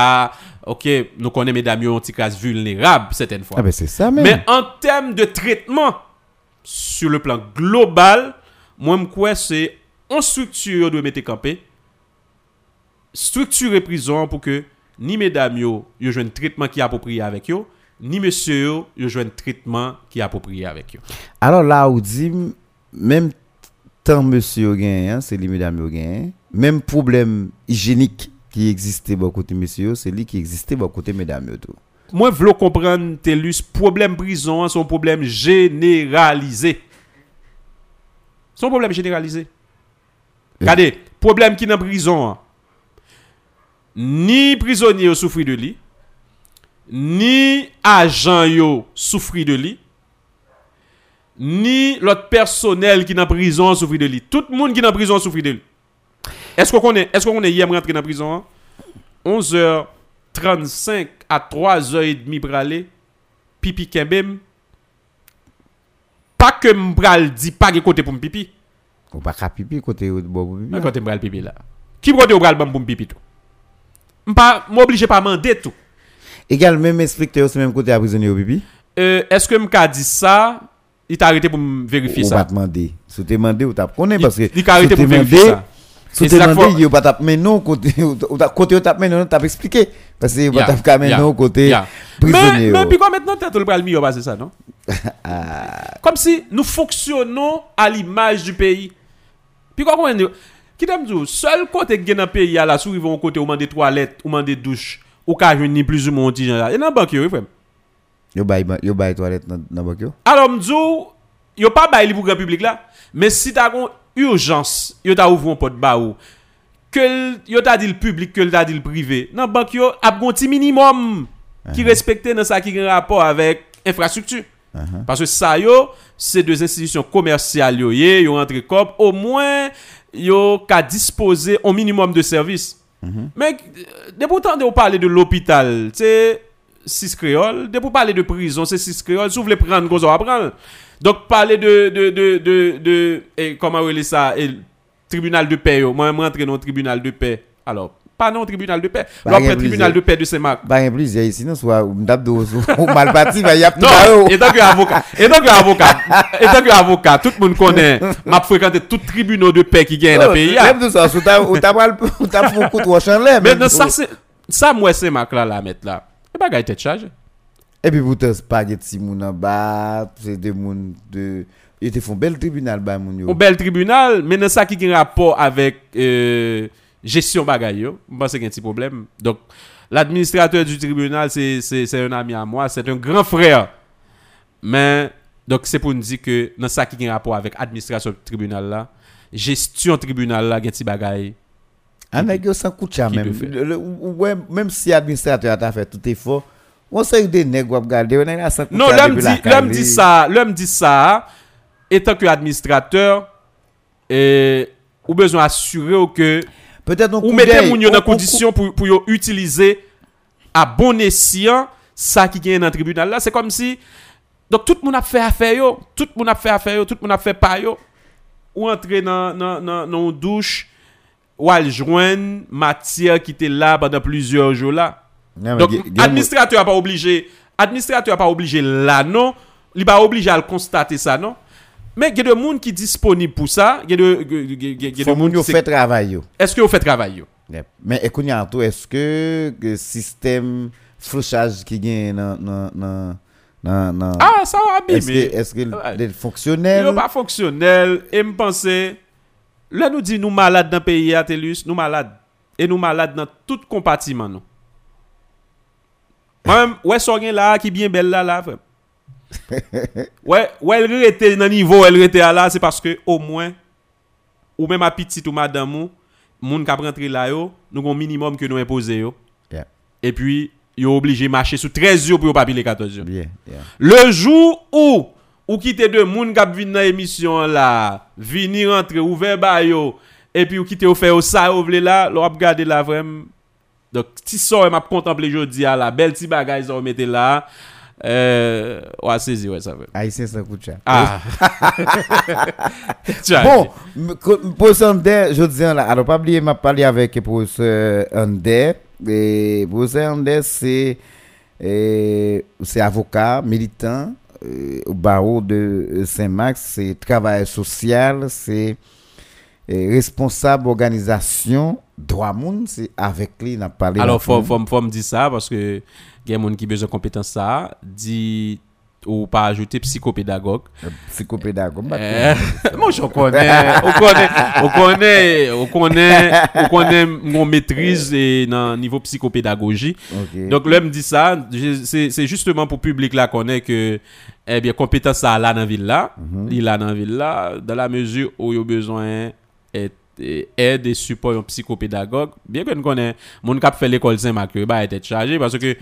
OK, nous connaissons mesdames yo anti classe vulnérable certaines fois. Ah ben c'est ça même. Mais en termes de traitement sur le plan global, moi me crois c'est on structure doit mettre campé structurer prison pour que ni mesdames yo joignent traitement qui approprié avec yo, ni monsieur yo joignent traitement qui approprié avec yo. Alors là où dit même tant monsieur gagne hein, c'est les mesdames yo gagne, même problème hygiénique qui existait bon côté monsieur c'est lui qui existait bon côté mesdames tout. Moi v'lo comprendre telus problème prison son problème généralisé. Son problème généralisé. Regardez, problème qui dans prison ni prisonnier souffre de lui ni agent yo souffre de lui ni l'autre personnel qui dans prison souffre de lui. Tout le monde qui dans prison souffre de lui. Est-ce qu'on est hier rentré dans prison 11h35 à 3h30 braler pipi kembem pas que m'bral dit pas de côté pour m'pipi ou pas ka pipi côté bon pipi quand m'bral pipi là qui côté ou bral bon pour m'pipi tout m'pas m'obligé pas mander tout égal même inspecteur c'est même côté à prisonnier au pipi est-ce que m'ka dit ça il t'a arrêté pour vérifier ça ou pas demander si tu demander ou t'a connait parce que il t'a arrêté pour vérifier ça. Sous tes mandats, yo batap mais non côté yo tap mais non t'a expliqué parce que yo batap ka mais non côté prisonnier. Mais puis quoi maintenant tête le bral mieux passer ça non? Comme si nous fonctionnons à l'image du pays. Puis quoi qu'on dit qui t'aime dire seul côté gain dans pays là sous ils vont côté ou mandé toilette ou mandé douche ou ka venir plus ou moins petit gens là. Et dans banque yo frère. Yo bay toilette dans banque yo. Alors m'dou yo pas bay pour grand public là mais si t'as urgence yo ta ouvre un porte ba ou que yo ta dit le public que yo ta dit le privé nan banque yo a bon ti minimum qui respecte dans ça qui gen rapport avec infrastructure parce que ça yo c'est deux institutions commerciales yo rentre comme au moins yo ka disposer un minimum de services mais de pourtant de parler de l'hôpital c'est 6 créoles de pour parler de prison c'est 6 créoles si vous voulez prendre gozo à prendre. Donc parler de comment on dit ça, tribunal de paix. Moi je rentre dans le tribunal de paix. Alors pas non tribunal de paix. L'autre tribunal de paix de Saint-Marc. Bah rien plus sinon soit mal parti va y a non, et donc avocat, tout le monde connaît, m'a fréquenté tous tribunaux de paix qui gagnent dans le pays. Même tout ça, on t'a fait beaucoup trop chanler. Mais non, ça c'est ça moi Saint-Marc là mettre là. Et pas gaiter charge. Et puis pourtant pas gaiter si moun en bas, c'est des moun de ils te font bel tribunal ba moun yo. Un bel tribunal, mais dans ça qui a un rapport avec gestion bagaille yo, je pense qu'il y a un petit problème. Donc l'administrateur du tribunal c'est un ami à moi, c'est un grand frère. Mais donc c'est pour nous dire que dans ça qui a un rapport avec administration du tribunal là, gestion tribunal là, il y a un petit bagaille. Même si l'administrateur a fait tout effort, on sait des nègres à regarder, on a ça. Non, l'homme dit ça étant que l'administrateur ou besoin assurer que peut-être on mettait moun yo dans condition pour utiliser à bon escient ça qui gagne dans tribunal là, c'est comme si donc tout le monde a fait affaire yo, ou entrer dans une douche ou al joindre matière qui était là pendant plusieurs jours là. Donc administrateur pas obligé là non, il pas obligé à le constater ça non. Mais il y a des gens qui sont disponibles pour ça. Il y a des gens qui font travail. Est-ce que vous faites travail? Yep. Mais est-ce que le système flouchage qui est dans... Ah, ça va bien. Est-ce qu'il est fonctionnel? Il n'est pas fonctionnel. Et je pense que là, nous disons nous malades dans le pays, Atélus, nous malades. Et nous malades dans tout compartiment. Même, ouais, ça vient là, qui est bien belle là, frère. ouais, elle était dans niveau, elle était là, c'est parce que au moins, ou même à petit ou madame ou, moun k'ap rentre là yo, nous gon minimum que nous imposer yo. Yeah. Et puis, yo obligé marcher sous 13 jours pour pas payer 14 jours. Yeah, yeah. Le jour ou quitter de moun k'ap vinn dans émission là, venir rentrer ouvert ba yo, et puis ou quitter ou faire au ça ou vle là, l'on regarder là vraiment. Donc, ti sort m'a contempler jodi à la belle ti bagay ça mettre là. Ouais, saisi, ouais, ça veut. Haïtien, ça coûte cher. Ah! Bon, professeur Amder, je disais là, alors pas oublier, m'a parlé avec professeur Amder. Professeur Amder, c'est avocat, militant, au barreau de Saint-Marc, c'est travail social, c'est responsable organisation droit moun, c'est avec lui, n'a parlé. Alors, faut me dire ça parce que. Il y a des gens qui ont besoin de compétences, ça, dit ou pas ajouter psychopédagogue. Psychopédagogue, moi je connais, on connaît mon maîtrise et dans niveau psychopédagogie. Okay. Donc l'homme dit ça, c'est justement pour le public là qu'on est que bien compétence ça là dans la ville là, dans la mesure où il y a besoin d'être aide et support un psychopédagogue bien que nous connaît mon cap fait l'école Saint-Marc va être chargé parce que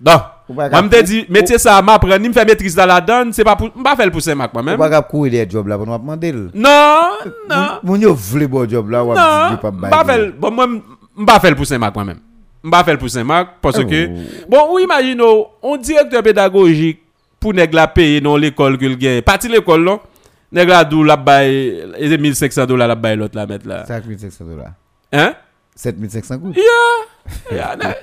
moi me dit métier ça m'a prendre me fait maîtrise dans la donne c'est pas pour pas faire pour Saint-Marc moi même on va courir les jobs là pour nous demander non mon yo vle bon job là on pas faire bon moi pas faire pour Saint-Marc moi même pas faire pour Saint-Marc parce que bon ou imagine on directeur pédagogique pour nèg la payer dans l'école que le gagne parti l'école non nèg la dou la baye $1500 la baye l'autre la mettre là $7500 hein $7500 yeah on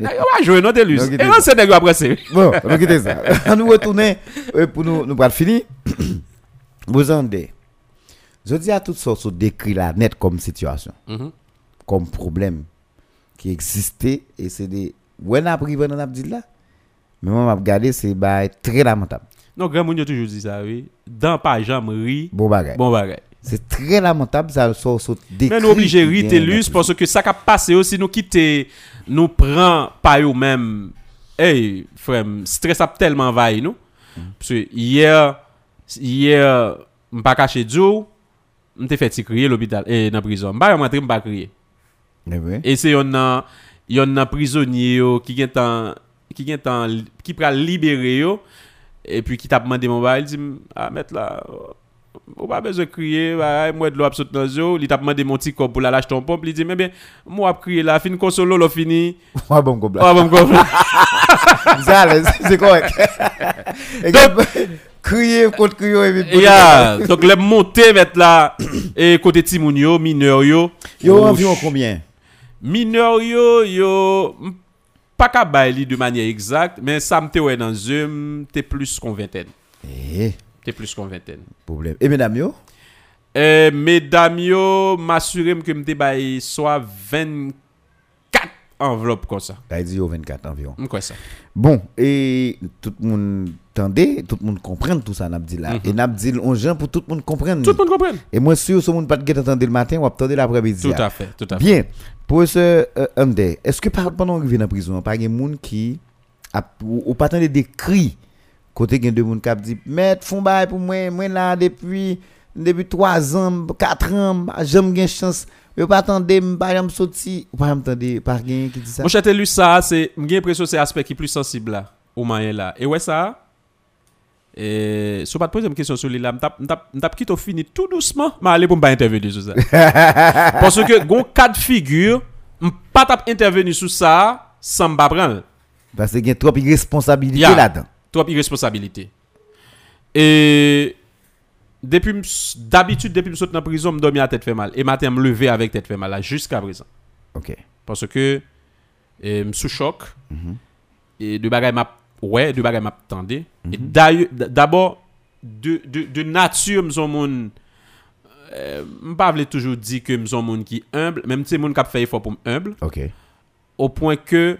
va jouer notre élus et on se nèg après c'est bon on quitter ça on nous retourner pour nous pas fini vous entendez je dis à toutes sortes de décrit là net comme situation comme problème qui existait et c'est des ouais n'a privé dans abdil là mais moi m'a regardé c'est bail très lamentable. Non, grand monde toujours dit ça, oui. Dans pas jamri. Bon bagay. C'est très lamentable, ça sort décrit. Mais nous obligé rite lus parce que ça qu'a passé aussi nous quitter, nous prend pas eux même. Hey, frère, stress a tellement envahi nous. Parce que hier, m'pas caché Dieu, m'te fait crier l'hôpital et dans prison. Bah rentrer m'pas crier. Et c'est on a prisonnier yo qui pral libérer yo. Et puis qui t'a demandé mon bail, il dit ah mettre là on pas besoin crier bah moi de l'eau absolue dans yo, il t'a demandé mon petit corps pour la lâcher ton pompe, il dit mais bien moi crier là fin consolo l'eau fini. Bon ça c'est correct. Donc crier contre crier et donc les monter mettre là et côté timounio mineur yo environ combien mineur yo pas ka bailler de manière exacte, mais ça m'te ouais dans zoom, t'es plus qu'une vingtaine. T'es plus qu'une vingtaine. Problème. Et mesdames yo? Mesdames yo, m'assurer que m'te bailler soit 24 enveloppes comme ça. T'as dit 24 environ. Quoi ça? Bon, et tout le monde tendez, tout le monde comprend tout ça n'abdi là. Et n'abdi on gens pour tout le monde comprendre. Tout le monde comprend. Et moi sûr ce monde pas de attendre le matin ou attendre l'après-midi. Tout à fait, tout à fait. Bien. Professeur Amder, est-ce que pendant qu'on vient en prison, pas des gens qui ou pas attendre des cris côté gain de monde qui dit maître font bail pour moi là depuis 3 ans, 4 ans, j'aime gain chance. Je pas attendre me pas me sortir, ou pas attendre pas gain qui dit ça. Moi j'étais lu ça, c'est j'ai l'impression c'est aspect qui plus sensible là au moyen là. Et ouais ça et si vous posez une question sur les là, je fini tout doucement, mais allez pour me pas intervenir sur ça. Parce que, gon cas de figure, je ne pas intervenir sur ça sans me prendre. Parce qu'il y a trop d'irresponsabilité là-dedans. Trop d'irresponsabilité. Et d'habitude, depuis que je suis en prison, je me dormais à tête fait mal. Et matin, je me levais avec tête fait mal là jusqu'à présent. Ok. Parce que, je suis sous choc. Et de bagaille m'a. Ouais, de bagay m'attendait. D'abord, de nature, m'son moun, m'pa vle toujours dit que m'son moun ki humble, même si moun kap fè effort pour humble. OK. Au point que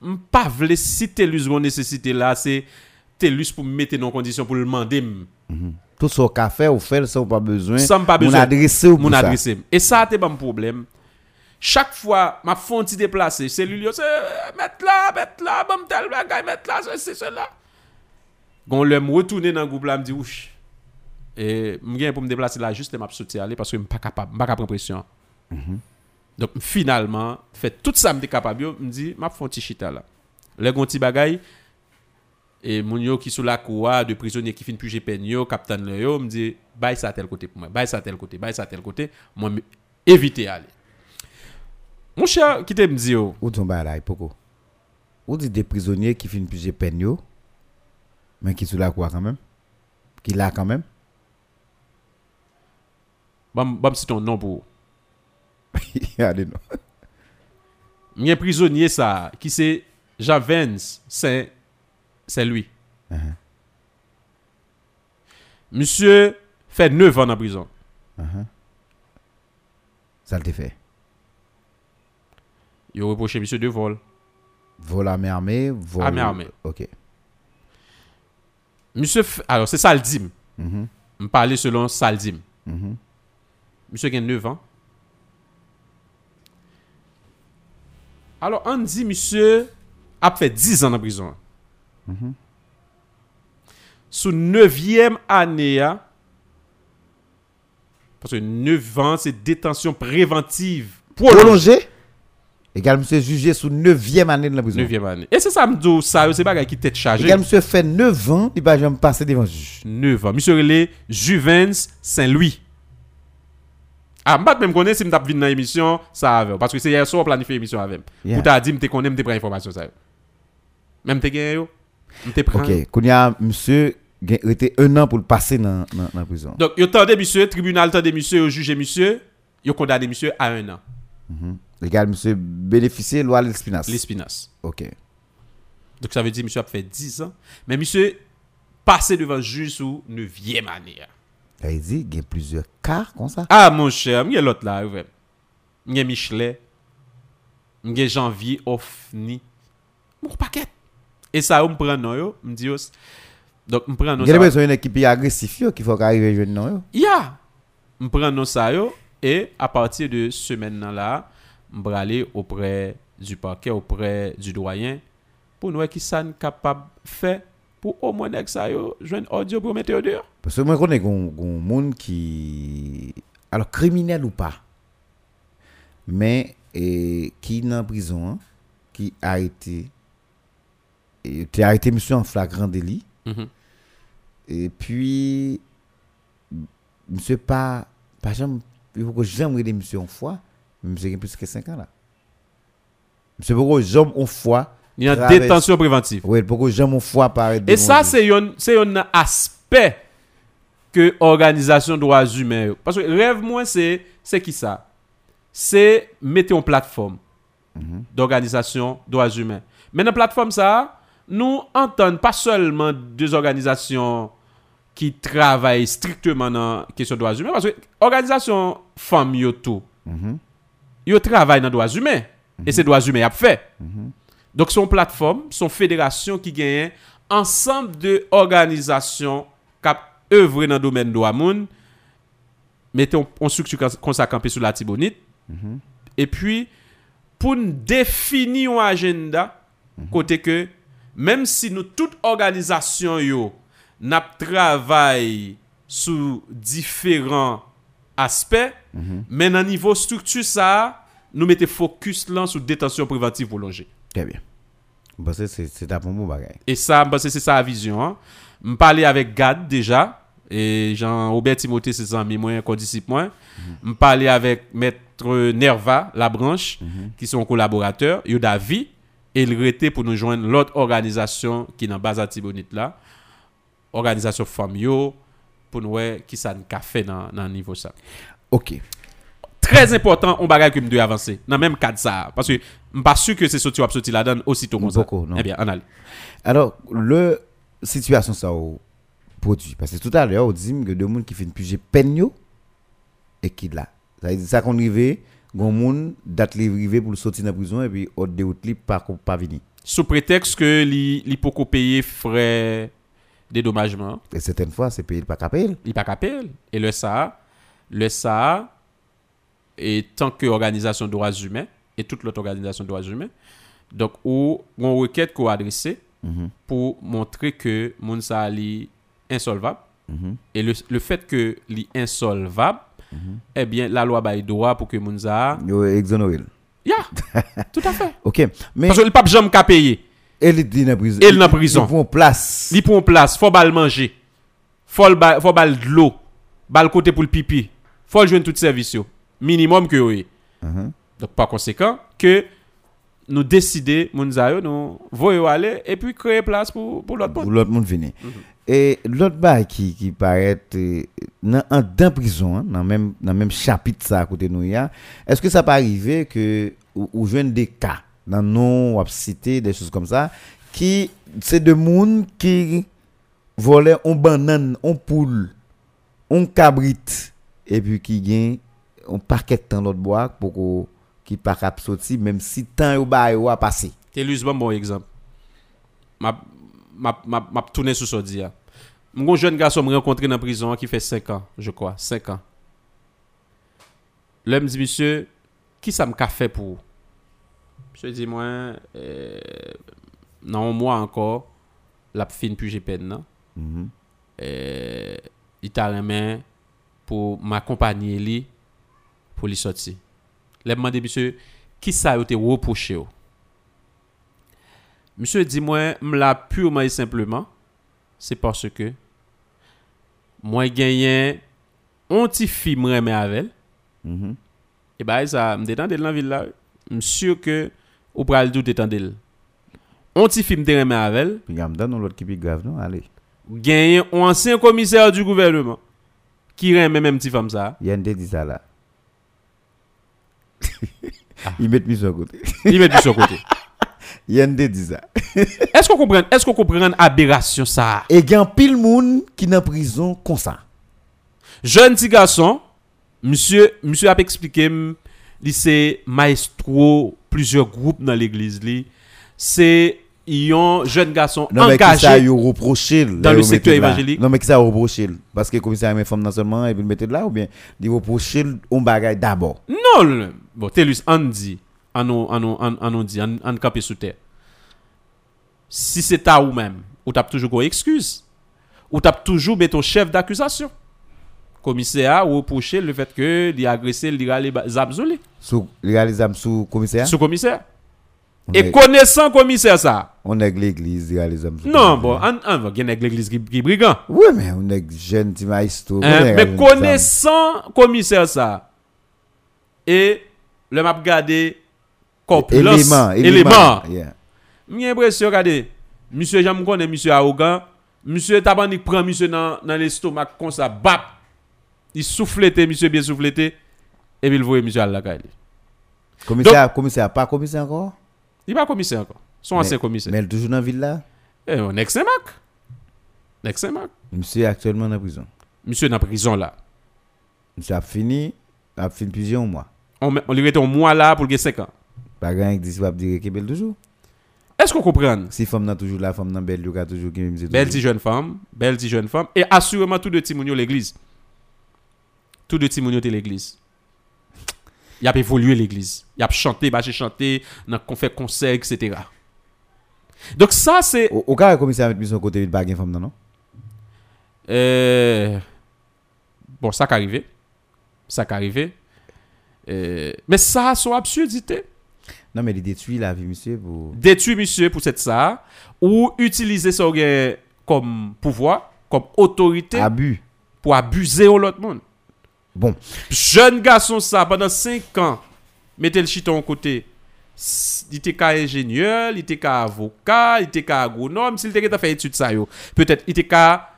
m'pa vle si telus gon nécessité là, c'est telus pour mettre dans condition pour le demander. Tout ce qu'a fait ou faire ça ou pas besoin. Ça m'pa besoin. Mon adressé ou mon adressé. Et ça a été bon problème. Chaque fois, ma fonte déplacée, c'est lui, c'est mettre là, bon tel bagay, mettre là, c'est cela. Quand le me retourner dans le groupe là, me dit ouch. Et me gagne pour me déplacer là juste m'a sortir aller parce que me pas capable, pas capable pression. Donc finalement, fait tout ça me capable, me dit m'a fonte chita là. Les gonti bagay et mon yo qui sous la cour de prisonnier qui fin puger peine yo, capitaine yo me dit baille ça tel côté pour moi, baille ça tel côté, baille ça tel côté, moi éviter aller. Mon cher, qui t'aime dire ou ton balaï, pourquoi ou dit des prisonniers qui finissent plus de peine, mais qui sont là quoi quand même? Qui là quand même? Bam, c'est ton nom pour. Allez, non. Il y a prisonnier ça, qui c'est Javens, c'est lui. Monsieur fait 9 ans en prison. Ça le fait. Il reproche monsieur de vol. Vol à main armée, vol à main armée. OK. Monsieur alors c'est Saldim. On parlait selon Saldim. Monsieur qui a 9 ans. Alors on dit monsieur a fait 10 ans en prison. Sous 9e année parce que 9 ans c'est détention préventive prolongée. Égal monsieur jugé sous 9e année de la prison. 9e année. Et c'est ça m'dou ça, c'est pas qui tête chargé. Égal monsieur fait 9 ans, il va jamais passer devant juge. 9 ans. Monsieur relé Juvens Saint-Louis. Ah, m'pas même connaître si m't'a venir dans émission ça avec parce que c'est hier soir planifié émission avec. Pour t'a dit m'te connaît m'te prend information ça. Même t'es gain yo. M'te prend. OK, kounya monsieur était 1 an pour le passer dans la prison. Donc yo tendait monsieur tribunal tendait monsieur yo juger monsieur, yo condamné monsieur à 1 an. Regarde, monsieur bénéficier loi l'espinasse. L'espinasse. OK. Donc ça veut dire monsieur a fait 10 ans. Mais monsieur passé devant juge sous 9e année. Il dit, il y a plusieurs cas comme ça. Ah mon cher, il y a l'autre là. Il y a Michelet. Il y a Janvier Offni. Mon paquet. Et ça, on prend non. On dit, donc on prend non. Il y a besoin d'une équipe agressive qui faut arriver jeune non. Yeah. On prend non ça. Et à partir de ce maintenant là, je vais aller auprès du parquet, auprès du doyen, pour nous qui sommes capables de faire pour au moins que ça joue un audio pour mettre au dehors. Parce que moi, je connais un monde qui, alors criminel ou pas, mais qui est en prison, qui a été arrêté, monsieur, en flagrant délit, et puis, monsieur, par exemple, il faut que j'aime aider monsieur une fois. Monsieur a plus que 5 ans là. Monsieur pourquoi j'aime une fois. Il y a détention préventive. Oui, pourquoi j'aime une fois paraît. Et ça c'est un aspect que organisation droits humains. Parce que rêve moi c'est qui ça? C'est mettre en plateforme d'organisation droits humains. Mais dans la plateforme, ça, nous entendons pas seulement des organisations qui travaillent strictement dans la question des droits humains, parce que l'organisation femme, yo tout, yo travaille dans les droits humains, et c'est les droits humains qui ont fait. Donc, son plateforme, son fédération qui gagne ensemble d'organisations qui œuvrent dans le domaine des droits humains, mettons on structure qu'on s'accampe sur la Tibonite, et puis, pour nous définir un agenda, côté que, même si nous, toute organisation, yo, nous travaillons sur différents aspects, mais dans le niveau structure, ça, nous mettons focus là sur détention préventive prolongée. Très bien. C'est un bon bagage. Et ça, c'est sa vision. Je parlais avec Gad déjà, et Jean-Aubert Timothée, c'est un ami, moi, condisciple, moi. Je parlais avec Maître Nerva, la branche, qui sont collaborateurs, Yodavi. Et il était pour nous joindre l'autre organisation qui est dans la base à Tibonite là, organisation Famio, pour nous voir qui ça a fait dans le niveau ça. Ok. Très important, on bagaille que nous devons avancer, dans le même cadre ça. Parce que je ne suis pas sûr que c'est ce qui va sortir là-dedans aussitôt comme ça. Eh bien, on a. Alors, la situation ça au produit. Parce que tout à l'heure, on dit que deux personnes qui font plus peine et qui là. Ça veut dire ça qu'on arrive. Gon moun date livré pour sortir de la prison et puis autre de outli pas venir sous prétexte que li poko payer frais dédommagement et certaines fois c'est payer pas capable il pas capable et le ça et tant que organisation droits humains et toute l'autre organisation droits humains donc ou gon requête qu'on adressé pour montrer que moun sa li insolvable et le fait que li insolvable eh bien, la loi baille droit pour que Mounza. Yo exonéré. Tout à fait. Ok. Mais... Parce que le pape Jean m'a payé. Elle est dans prison. Elle est dans prison. Il prend place. Il prend place. Faut bal manger. Faut bal de l'eau. Bal côté pour le pipi. Faut joindre tout service. Minimum que oui. Donc, par conséquent, que nous décider, Mounza, nous voyons aller et puis créer place pour l'autre monde. Pour l'autre monde venir. Et l'autre bail qui paraît dans prison, dans même chapitre ça à côté nous y a, est-ce que ça peut arriver que ou jeune des cas dans non cité des choses comme ça qui c'est de monde qui volait on banane, on poule, on cabrit et puis qui gagne on parquet dans l'autre bois pour qui pas cap sorti même si temps au bail ou a passé. C'est l'usement bon exemple. Ma tourné sous ce dia. Mon jeune garçon me rencontré dans prison qui fait 5 ans, je crois, 5 ans. L'homme dit monsieur, qui ça me a fait pour? Monsieur dit moi non moi encore la fin plus j'ai peine non. Il t'a remis pour m'accompagner lui pour lui sortir. L'homme m'a dit monsieur, qui ça a été reproché? Monsieur dit moi m'la purement et simplement c'est parce que moi gagné on ti fi me remet avec et bah ça me détendre dans ville là monsieur que ou pral tout détendre on ti fi me remet avec il y a me donne l'autre qui plus grave non allez gagné un ancien commissaire du gouvernement qui remet même ti femme ça il y a dit ça là il met mis sur côté Yende dit ça. Est-ce qu'on comprend aberration ça? Et il y a pile moun qui dans prison comme ça. Jeune petit garçon, monsieur a expliqué li c'est maestro plusieurs groupes dans l'église li. C'est un jeune garçon engagé dans le secteur évangélique. Non mais qui ça reproché parce que commissaire mes femmes non seulement et puis mettre là ou bien il reproché on bagaille d'abord. Non, bon Telus Andy on dit on camper sous terre si c'est ta ou même ou t'as toujours une excuse ou t'as toujours ton chef d'accusation commissaire ou reprocher le fait que il a agressé il a les absolé sous les am sous commissaire et connaissant commissaire ça on est l'église il a les am non bon on va gagner l'église qui brigand oui mais on est jeune petit maestro mais connaissant commissaire ça et le m'a regardé élément. J'ai l'impression, regardez, monsieur Jean connaît monsieur arrogant, monsieur Tabanik prend monsieur dans l'estomac comme ça, bap, il soufflait, monsieur bien soufflait, et puis il voit monsieur à la caille. Commissaire, commissaire, pas commissaire encore? Il n'est pas commissaire encore. Son ancien commissaire. Mais il est toujours dans la ville là? On est Saint-Marc. Monsieur est actuellement en prison. Monsieur est en prison là. Monsieur a fini plusieurs mois. On lui était un mois là pour 5 ans. Pas grand qui dit, va dire qu'il est belle toujours. Est-ce qu'on comprend? Si femme n'a toujours la femme n'a belle, il a toujours qui me dit. Belle petite jeune femme, et assurément tout de Timounio l'église. Tout de Timounio de l'église. Il a évolué l'église. Il a chanté, bâché chanté, on fait concert, etc. Donc ça c'est. Au cas où commencé à mettre mission côté de bague femme non? Bon ça qu'arrivé, mais ça c'est absurdité. Non mais il détruit la vie monsieur pour détruit monsieur pour cette ça ou utiliser ça comme pouvoir, comme autorité abus pour abuser au l'autre monde. Bon, jeune garçon ça pendant 5 ans mettez le chiton au côté. Il était qu'à ingénieur, il était qu'à avocat, il était qu'à agronome, s'il était qu'à faire études ça yo. Peut-être il était qu'à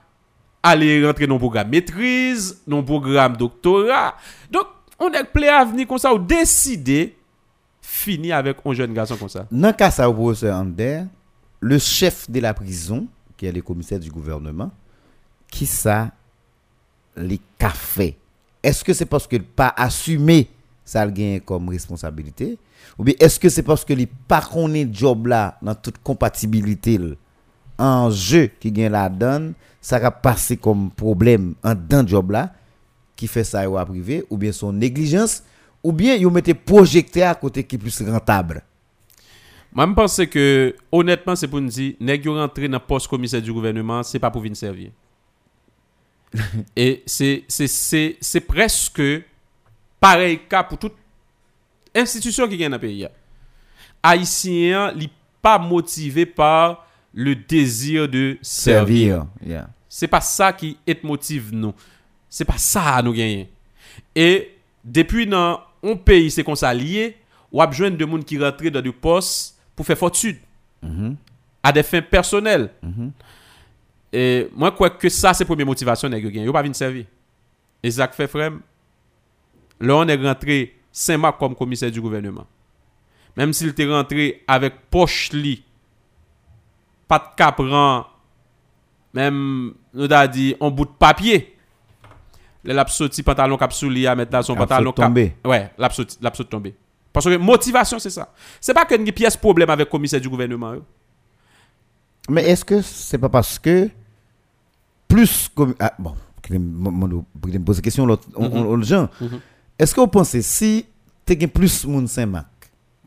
aller rentrer dans programme maîtrise, dans programme doctorat. Donc on est plein à venir comme ça ou décider fini avec un jeune garçon comme ça. Dans le cas ça, professeur Amder, le chef de la prison, qui est le commissaire du gouvernement, qui ça les cafés. Est-ce que c'est parce qu'il n'a pas assumé ça gain comme responsabilité? Ou bien est-ce que c'est parce que les pas qu'on est job là, dans toute compatibilité, en jeu qui gagne la donne, ça va passer comme problème en dans job là, qui fait ça ou à privé, ou bien son négligence, ou bien ils mettez projeté à côté qui est plus rentable? Moi, je pense que, honnêtement, c'est pour nous dire, nest rentrer dans le poste commissaire du gouvernement, c'est pas pour venir servir. Et c'est presque pareil cas pour toute institution qui gagne dans le pays. Haïtien n'est pas motivé par le désir de servir. Yeah. Ce n'est pas ça qui est motive nous. Ce n'est pas ça nous gagnons. Et depuis dans un pays, c'est qu'on s'allie, on a besoin de monde qui rentre dans des postes pour faire fortune à des fins personnelles. Et moi, je crois que ça, c'est la première motivation. Ils n'ont pas venu servir. Et ça fait frère. Là, on est rentré Saint-Marc comme commissaire du gouvernement. Même s'il était rentré avec Pochli, pas de capran, même, nous a dit, on bout de papier. Là, il sorti pantalon cap souli à mettre son pantalon cap. Ouais, l'absolu tombé. Parce que motivation, c'est ça. C'est pas que une pièce problème avec le commissaire du gouvernement. Mais est-ce que c'est pas parce que plus comme bon, je me pose la question aux gens. Est-ce que vous pensez si tu as plus de monde Saint-Marc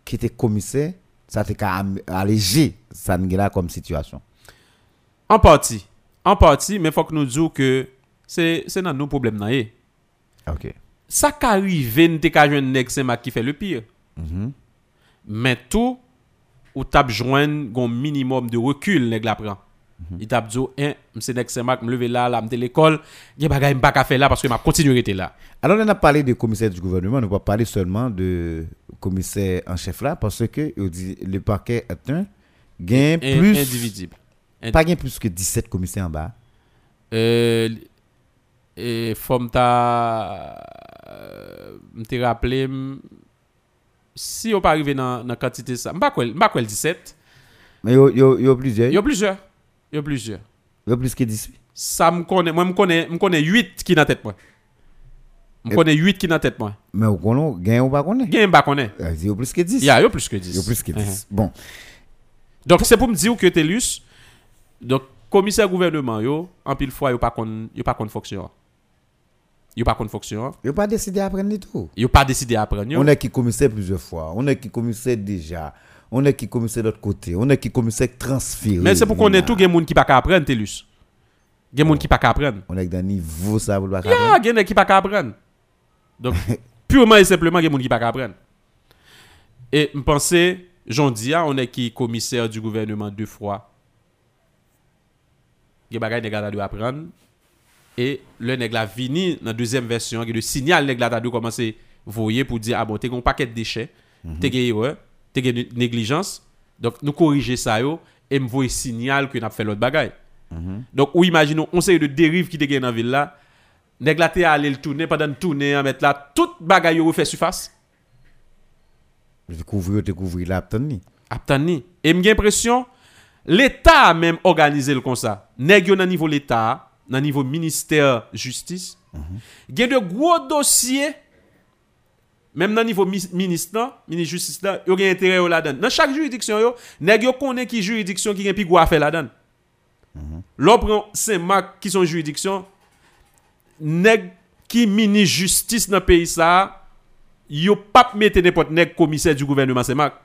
qui était commissaire, ça t'a allégé ça là comme situation? En partie, mais faut que nous disions que c'est dans nos problèmes là. OK. Ça qu'arrive une décajeune nèg Saint-Marc qui fait le pire. Mais tout ou t'as besoin d'un minimum de recul, nèg la prend. Il t'a dit, c'est nèg Saint-Marc, me lever là, me de l'école, il y a bagay m'pa ka faire là parce que m'a continuer rester là. Alors on a parlé de commissaire du gouvernement, on va parler seulement de commissaire en chef là parce que il dit le parquet est un gain plus indivisible. Pas gain plus que 17 commissaires en bas. Et forme ta m'te rappelé si on pas arrivé dans la quantité ça m'pa quoi 17 mais il y a plusieurs plus que 18 ça me connais 8 qui dans tête moi mais on connaît gain ou pas connaît il plus que 10 il y a plus que 10 bon donc c'est pour me dire que Telus donc commissaire gouvernement yo en pile fois il pas qu'on fonction. Il n'a pas décidé à prendre tout. On est qui commissaire plusieurs fois. On est qui commissaire déjà. On est qui commissaire de l'autre côté. On est qui commissaire transféré. Mais c'est pour qu'on ait tout, il y a des gens qui ne peuvent pas apprendre, Telus. On est dans un niveau, ça, vous ne pouvez pas apprendre. Il y a des gens qui ne peuvent pas apprendre. Donc, purement et simplement, il y a des gens qui ne peuvent pas apprendre. Et je pense, j'en dis, on est qui commissaire du gouvernement 2 fois. Il y a des gens qui ne peuvent pas apprendre. Et le nèg la vini dans deuxième version qui le signal nèg la ta dou commencer voyer pour dire ah bon t'es un paquet de déchets t'es erreur t'es négligence donc nous corriger ça yo et me voyer signal que n'a fait l'autre bagaille donc ou imaginons on série de dérive qui t'es dans ville là nèg la t'es aller le tourner pendant tourner en mettre là toute bagaille yo refait surface découvrir l'aptani. Aptani. Et j'ai l'impression, l'État a même organisé le comme ça. Nèg yo nan niveau l'État, nan niveau ministère justice, gen de gros dossiers, même nan niveau ministre justice là, yo gen intérêt là-dedans. Dans chaque juridiction yo, nèg yo connaît qui juridiction qui gen pi gros affaire là-dedans. L'on prend Saint-Marc qui sont juridiction, nèg qui mini justice dans pays ça, yo pas mettre n'importe nèg commissaire du gouvernement Saint-Marc.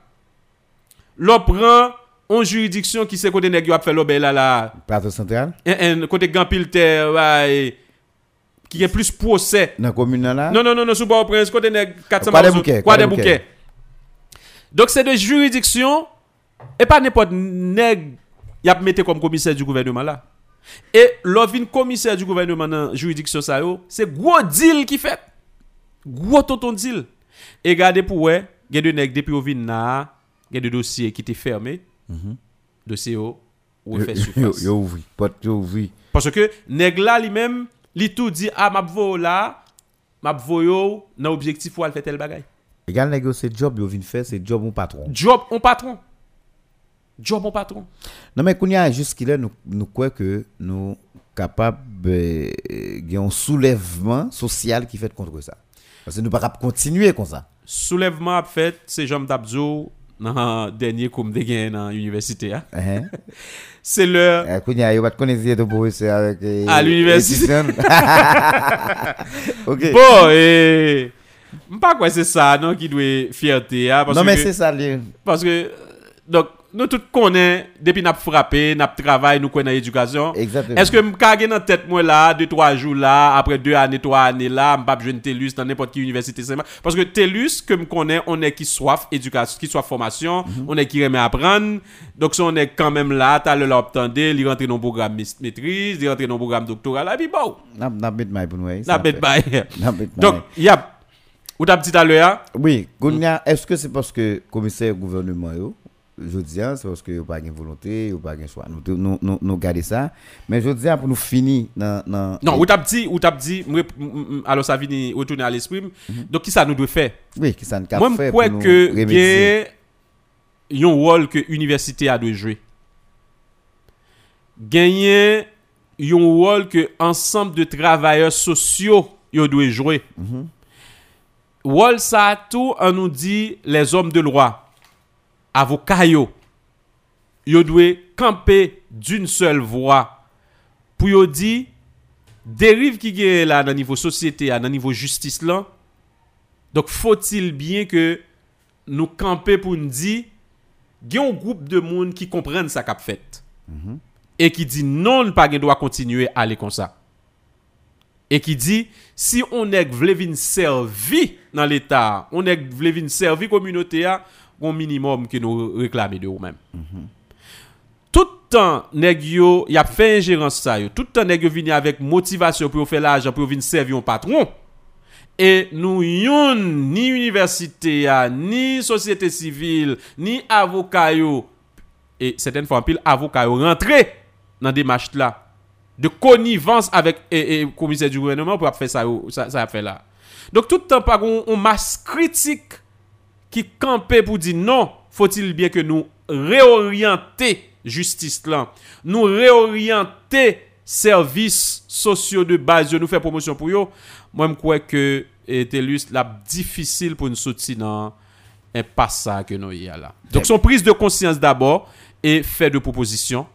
L'on prend en juridiction qui c'est côté nèg yo a fait l'obé là là plateau central côté Gampil terre qui est plus procès dans commune là non sous Port-au-Prince côté nèg 400 quoi des bouquets. Donc c'est de juridiction et pas n'importe nèg y a mettre comme commissaire du gouvernement là et l'ovin commissaire du gouvernement dans juridiction ça yo c'est gros deal qui fait gros tonton deal et regardez pour ouais gè de nèg depuis ovin là gè de dossier qui était fermé. Dossier ou fait surface. Yo ouvri, porte yo ouvri. Parce que nèg la lui-même, li tout dit ah m'vou là, m'vou yo nan objectif ou al fait tel bagay. Égal nèg c'est job yo vinn faire, c'est job on patron. Job on patron. Non mais kounya jusqu'ilà nous croit que nous capable gien un soulèvement social qui fait contre ça. Parce que nous pas capable continuer comme ça. Soulèvement a fait, c'est Jean Dabzo dans dernier comme de gain dans université hein? C'est le kounya yo va connaître de professeur avec à l'université. OK bon et pas quoi c'est ça non qui doit fierté hein, parce non, que non mais c'est ça li... parce que donc nous tout connaît depuis n'a frappé n'a travail nous connaît éducation. Est-ce que m'ka gen dans tête moi là 2-3 jours là après 2 années 3 années là m'pa jeune Telus dans n'importe qui université seulement parce que Telus que me connaît on est qui soif éducation qui soif formation on est qui aime apprendre donc si on est quand même là t'as le l'obtendé il rentre dans programme maîtrise il rentre dans programme doctoral et puis bon n'a bet my bon way n'a bet by donc y a ou t'a dit tout à l'heure oui Gonia est-ce que c'est parce que commissaire gouvernement yo je dis c'est parce que y a pas de volonté, y a pas de choix. Nous gardons ça. Mais je dis pour nous finir dans non, ou t'as dit alors ça vient retourner à l'esprit. Donc qui ça nous doit faire? Oui, qui ça nous doit faire? Moi je crois que il y a un rôle que l'université a de jouer. Gagner il y a un rôle que ensemble de travailleurs sociaux ils doivent jouer. Rôle ça tout on nous dit les hommes de loi. Avocat yo doit camper d'une seule voix pour yo dit dérive qui est là dans niveau société à dans niveau justice là donc faut-il bien que nous camper pour nous dire il y a un groupe de monde qui comprennent ça qu'a fait et qui dit non pas qu'on doit continuer à aller comme ça et qui dit si on est vle vinn servi dans l'état on est vle vinn servi communauté a un minimum que nous réclamer de nous-mêmes. Tout temps nèg yo y a fait ingérence ça yo. Tout temps nèg yo vini avec motivation pour faire l'argent pour venir servir un patron. Et nous yon ni université ni société civile ni avocat yo et certaines fois pile avocat yo rentrer dans des matchs là de connivence avec et commissaire du gouvernement pour faire ça fait là. Donc tout temps par on masse critique qui campait pour dire non, faut-il bien que nous réorienter justice là, nous réorienter services sociaux de base, nous faire promotion pour eux. Moi, je crois que Telus l'a difficile pour nous soutenir dans un passage que nous y a là. Donc, son prise de conscience d'abord et faire de propositions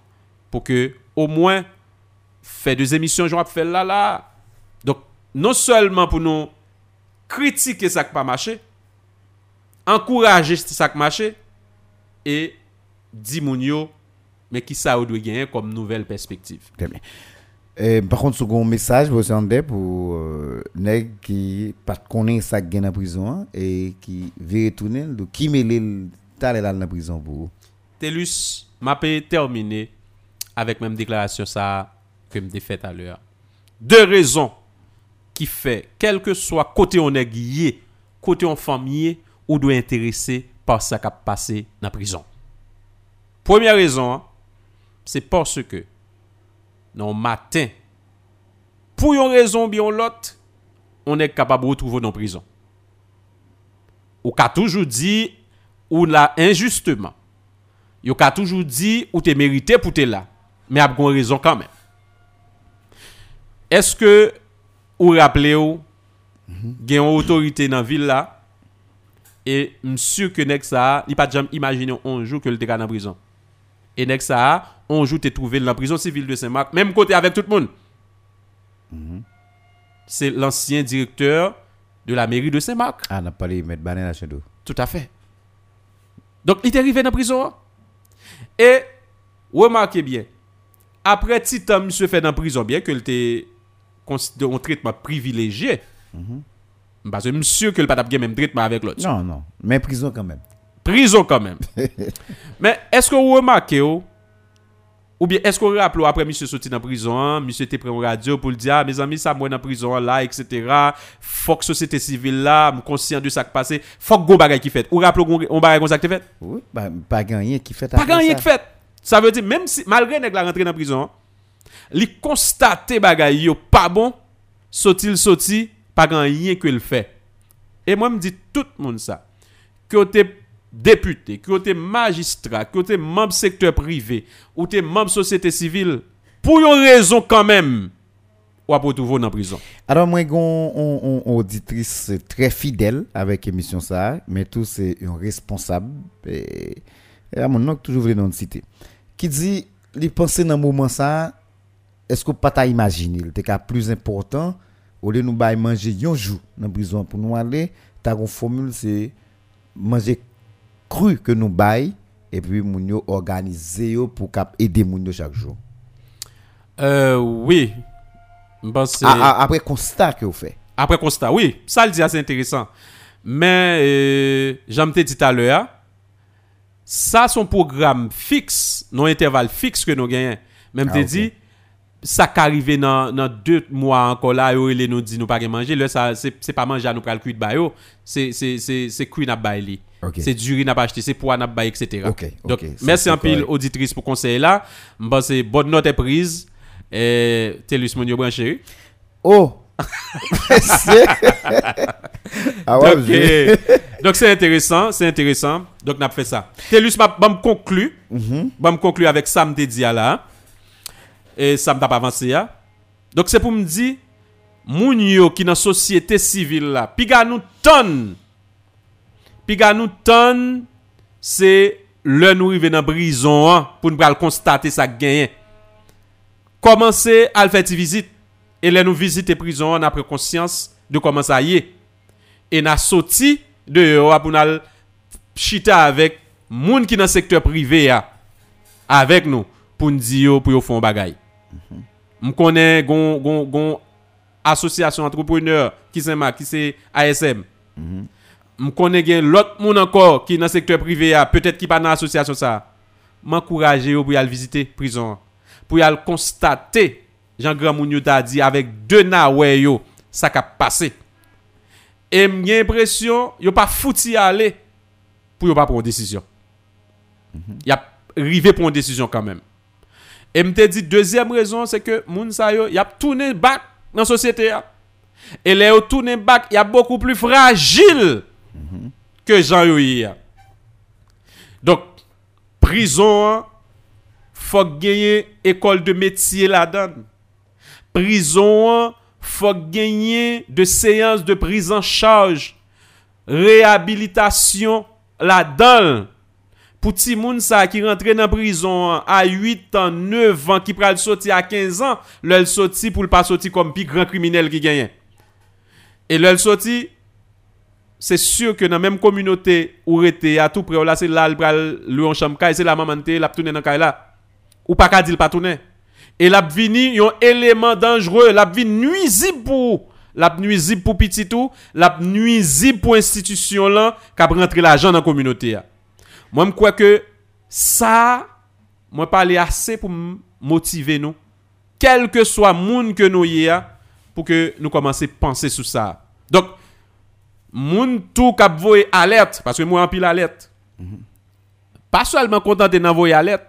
pour que au moins faire des émissions, j'en fait là. Donc, non seulement pour nous critiquer ça qui pas marché. Encourager ça qui marche et dire mounio mais qui ça doit gagner comme nouvelle perspective. Très bien. Par contre, second message vous entendez pour nèg qui pas connaît ça gagne en prison et qui veut retourner donc qui mêle tale là en prison pour Telus m'a terminé avec même déclaration ça que me fait à l'heure. Deux raisons qui fait quel que soit côté on est guié, côté on famille ou doit intéresser par ça qui a passé dans la prison. Première raison, c'est parce que dans matin, pour une raison ou bien l'autre, on est capable de retrouver dans la prison. Ou qu'a toujours dit, ou là injustement. Yo ka toujours dit ou t'es mérité pour t'es là, mais a gon raison quand même. Est-ce que ou rappelez ou gen autorité dans ville là et m'sur que nek ça, il pas jamais imaginer un jour que le t'es en prison. Et nek ça, un jour t'es trouvé dans prison civile de Saint-Marc, même côté avec tout le monde. C'est l'ancien directeur de la mairie de Saint-Marc. Ah, n'a pas les mettre banane à Chado. Tout à fait. Donc, il est arrivé dans la prison. Et, remarquez bien, après Titan, monsieur fait dans la prison, bien qu'il était considéré un traitement privilégié, parce que monsieur qu'il n'a pas de même traitement avec l'autre. Non, non, mais prison quand même. Prison quand même. Mais est-ce que vous remarquez, ou bien est-ce qu'on rappelle après monsieur sorti dans la prison, monsieur était pris en radio pour le dire, ah, mes amis, ça moi dans la prison, là, etc. Faut que société civile là, conscient de ça qui passe, faut que go bagay qui fait. Ou rappelez qu'on bagay comme ça qui fait? Oui, bah, pas gagné qui fait. Pas gagné qui fait. Ça veut dire, même si, malgré nèg la rentrée dans la prison, li constate bagay yo pas bon, sorti, pas gagné que le fait. Et moi, me dis tout le monde ça, que vous député, que vous êtes magistrat, que vous êtes membre secteur privé, ou êtes membre société civile, pour une raison quand même, ou à vous trouver dans la prison. Alors, moi, j'ai une auditrice très fidèle avec l'émission ça, mais tout c'est un responsable, et à mon nom, toujours voulu nous citer, qui dit, les pensées dans le moment ça, est-ce qu'on peut pas imaginer, le cas plus important, au lieu de nous manger un jour dans la prison pour nous aller, ta formule c'est manger cru que nous bail et puis moun yo organiser yo pour cap aider moun yo chaque jour. Oui. Après constat que vous fait. Après constat, oui, ça le dit assez intéressant. Mais j'aime te dit tout à l'heure, ça son programme fixe, non intervalle fixe que nous gagnons. Même te dit ça qu'arriver dans 2 mois encore là yo les nous dit nous pas manger, là ça c'est pas manger nous pral cuit ba yo, c'est cuit n'a bail li. Okay. C'est duré n'a pas acheté, c'est poids n'a pas etc. Okay, donc okay, merci en pile auditrice pour conseil là. C'est bonne note est prise. Et Telus Monio branché. Oh. Ah ouais, donc, donc c'est intéressant, c'est intéressant. Donc n'a fait ça. Telus va me conclure. Va me conclure avec Sam Dedia là. Et Sam t'a pas avancé là. Donc c'est pour me dire moun yo qui dans société civile là, piga nous tonne. Piga nous ton, c'est le nous arriver dans prison hein, pour nous constater ça gagne. Commencer à faire visite et les nous visiter prison on a pris conscience de comment ça y est et n'a sorti de pour nous chita avec moun qui dans secteur privé hein, avec nous pour nous dire pour faire bagay. On connaît gon association entrepreneur qui c'est ma qui c'est ASM. Je connais l'autre monde encore qui est dans le secteur privé, peut-être qui n'est pas dans l'association. M'encourage pour aller visiter la prison. Pour aller constater, Jean-Grand Mounio t'a dit, avec 2 nawe, ça a passé. Et j'ai l'impression qu'il n'y a pas foutu à aller pour ne pas prendre une décision. Il a arrivé pour une décision quand même. Et je te dis, deuxième raison, c'est que Mounsayo, il a tourné back dans la société. Et les tourné back, il a beaucoup plus fragile. Que Jean-Youi. Donc, prison, faut gagner école de métier là-dedans. Prison, faut gagner de séances de prise en charge, réhabilitation là-dedans. Pour ti moun sa qui rentre dans prison à 8 ans, 9 ans, qui pral sorti à 15 ans, l'el sorti pour le pas sorti comme plus grand criminel qui gagne. Et l'el sorti. C'est sûr que dans la même communauté où était à tout près là c'est là le en chambre c'est la maman té la tourner dans là ou pas qu'à dire pas tourner et l'a vini un élément dangereux l'a vini nuisible pour petit tout l'a nuisible pour institution là qu'a rentrer l'argent dans la communauté. Moi je crois que ça moi parler assez pour motiver nous quel que soit monde que nous y a pour que nous commencer penser sur ça. Donc moun tou k'ap voye alerte parce que moi en pile alerte. Pas seulement contenté d'envoyer alerte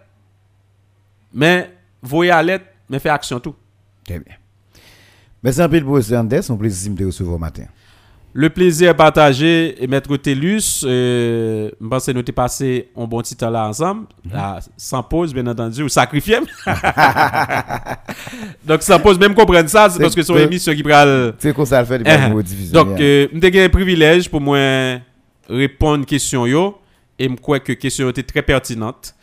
mais voyer alerte mais fait action tout. Très bien. Merci en pile pour Monsieur Andes, on plaisir de recevoir matin. Le plaisir partagé, Maître Télus, je pense que nous avons passé un bon petit temps là ensemble, là, sans pause, bien entendu, ou sacrifié. Donc, sans pause, même comprendre ça, c'est parce que son émission qui parle. C'est comme ça le fait de la division. Donc, nous avons un privilège pour moi répondre aux questions, yo, et je crois que les questions étaient très pertinentes.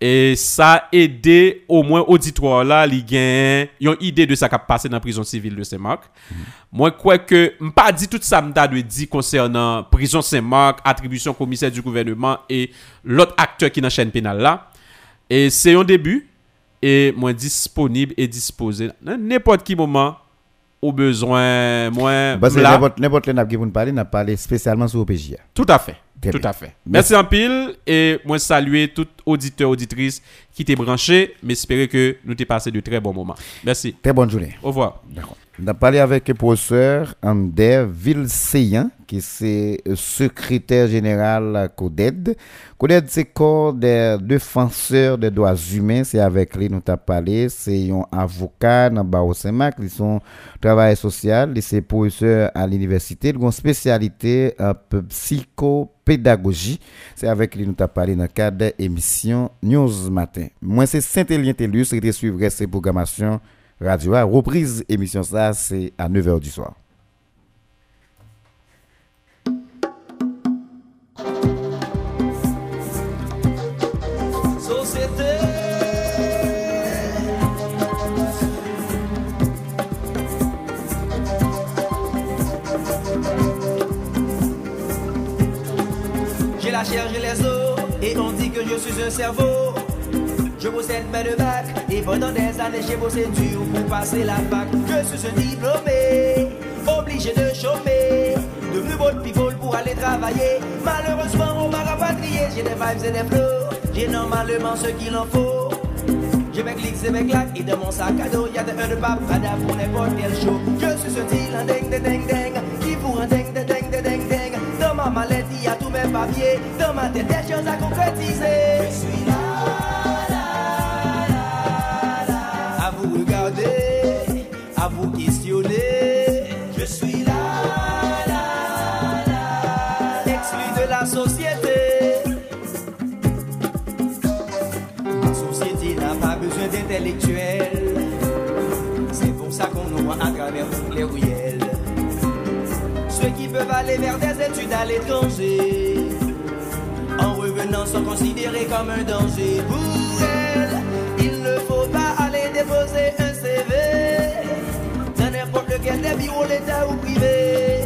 Et ça a aidé au moins l'auditoire là, ils ont une idée de ce qui a passé dans la prison civile de Saint-Marc. Moi, je crois que je n'ai pas dit tout ça que je dit concernant la prison Saint-Marc, attribution commissaire du gouvernement et l'autre acteur qui est dans la chaîne pénale là. Et c'est un début. Et moi, disponible et disposé dans n'importe quel moment au besoin. Moi, parce que n'importe quel qui vous parle, n'a parlé spécialement sur OPJ. Tout à fait. Tout à fait. Merci en pile et moi saluer tout auditeur, auditrice qui t'est branché, mais j'espère que nous t'ai passé de très bons moments. Merci. Très bonne journée. Au revoir. D'accord. On a parlé avec le professeur Amder Vilseyan, qui est secrétaire général CODHED. CODHED, c'est corps des défenseurs des droits humains. C'est avec lui nous avons parlé. C'est un avocat dans Barosemac. Ils sont travail social. C'est professeur à l'université. Ils ont une spécialité en psychopédagogie. C'est avec lui nous avons parlé dans le cadre de l'émission News Matin. Moi, c'est Saint-Élien Télus qui suivra ces programmations. Radio A, reprise émission ça, c'est à 9h du soir. J'ai la chair, j'ai les os, et on dit que je suis un cerveau. Je possède mes deux bacs et pendant des années j'ai bossé dur pour passer la fac. Je suis un diplômé, obligé de choper, devenu bon people pour aller travailler. Malheureusement on m'a rapatrié, j'ai des vibes et des flows, j'ai normalement ce qu'il en faut. J'ai mes clics et mes claques et dans mon sac à dos y'a des un de papada pour n'importe quel show. Je suis un deal en ding de ding ding, qui pour un ding de ding de ding ding. Dans ma mallette y'a tous mes papiers, dans ma tête des choses à concrétiser. Je suis là. Regardez, à vous questionner, je suis là, là, là, là, là, exclu de la société. La société n'a pas besoin d'intellectuels, c'est pour ça qu'on nous voit à travers toutes les ruelles. Ceux qui peuvent aller vers des études à l'étranger, en revenant sont considérés comme un danger pour elles. Déposer un CV dans n'importe lequel des bureaux, l'État ou privé.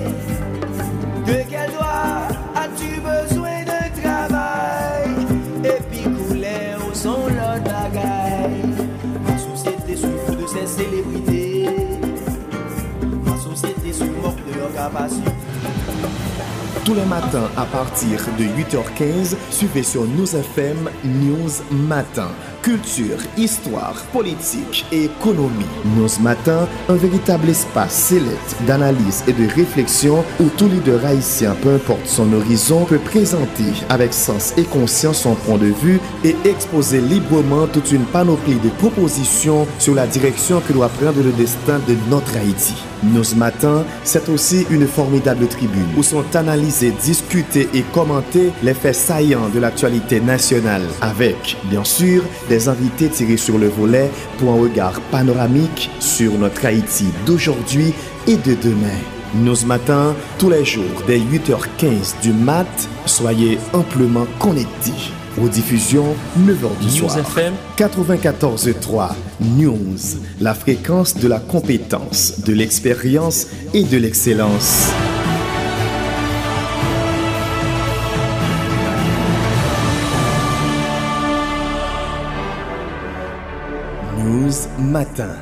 De quel droit as-tu besoin de travail? Et puis couler au son l'autre bagaille. Ma société souffre de ses célébrités. Ma société souffre de leur capacité. Tous les matins à partir de 8h15, suivez sur News FM News Matin. Culture, histoire, politique et économie. News Matin, un véritable espace sélect d'analyse et de réflexion où tout leader haïtien, peu importe son horizon, peut présenter avec sens et conscience son point de vue et exposer librement toute une panoplie de propositions sur la direction que doit prendre le destin de notre Haïti. News Matin, c'est aussi une formidable tribune où sont analysés, discutés et commentés les faits saillants de l'actualité nationale avec, bien sûr, des invités tirés sur le volet pour un regard panoramique sur notre Haïti d'aujourd'hui et de demain. News Matin, tous les jours, dès 8h15 du mat, soyez amplement connectés. Aux diffusions, 9h du soir. News FM 94.3 News, la fréquence de la compétence, de l'expérience et de l'excellence. News Matin.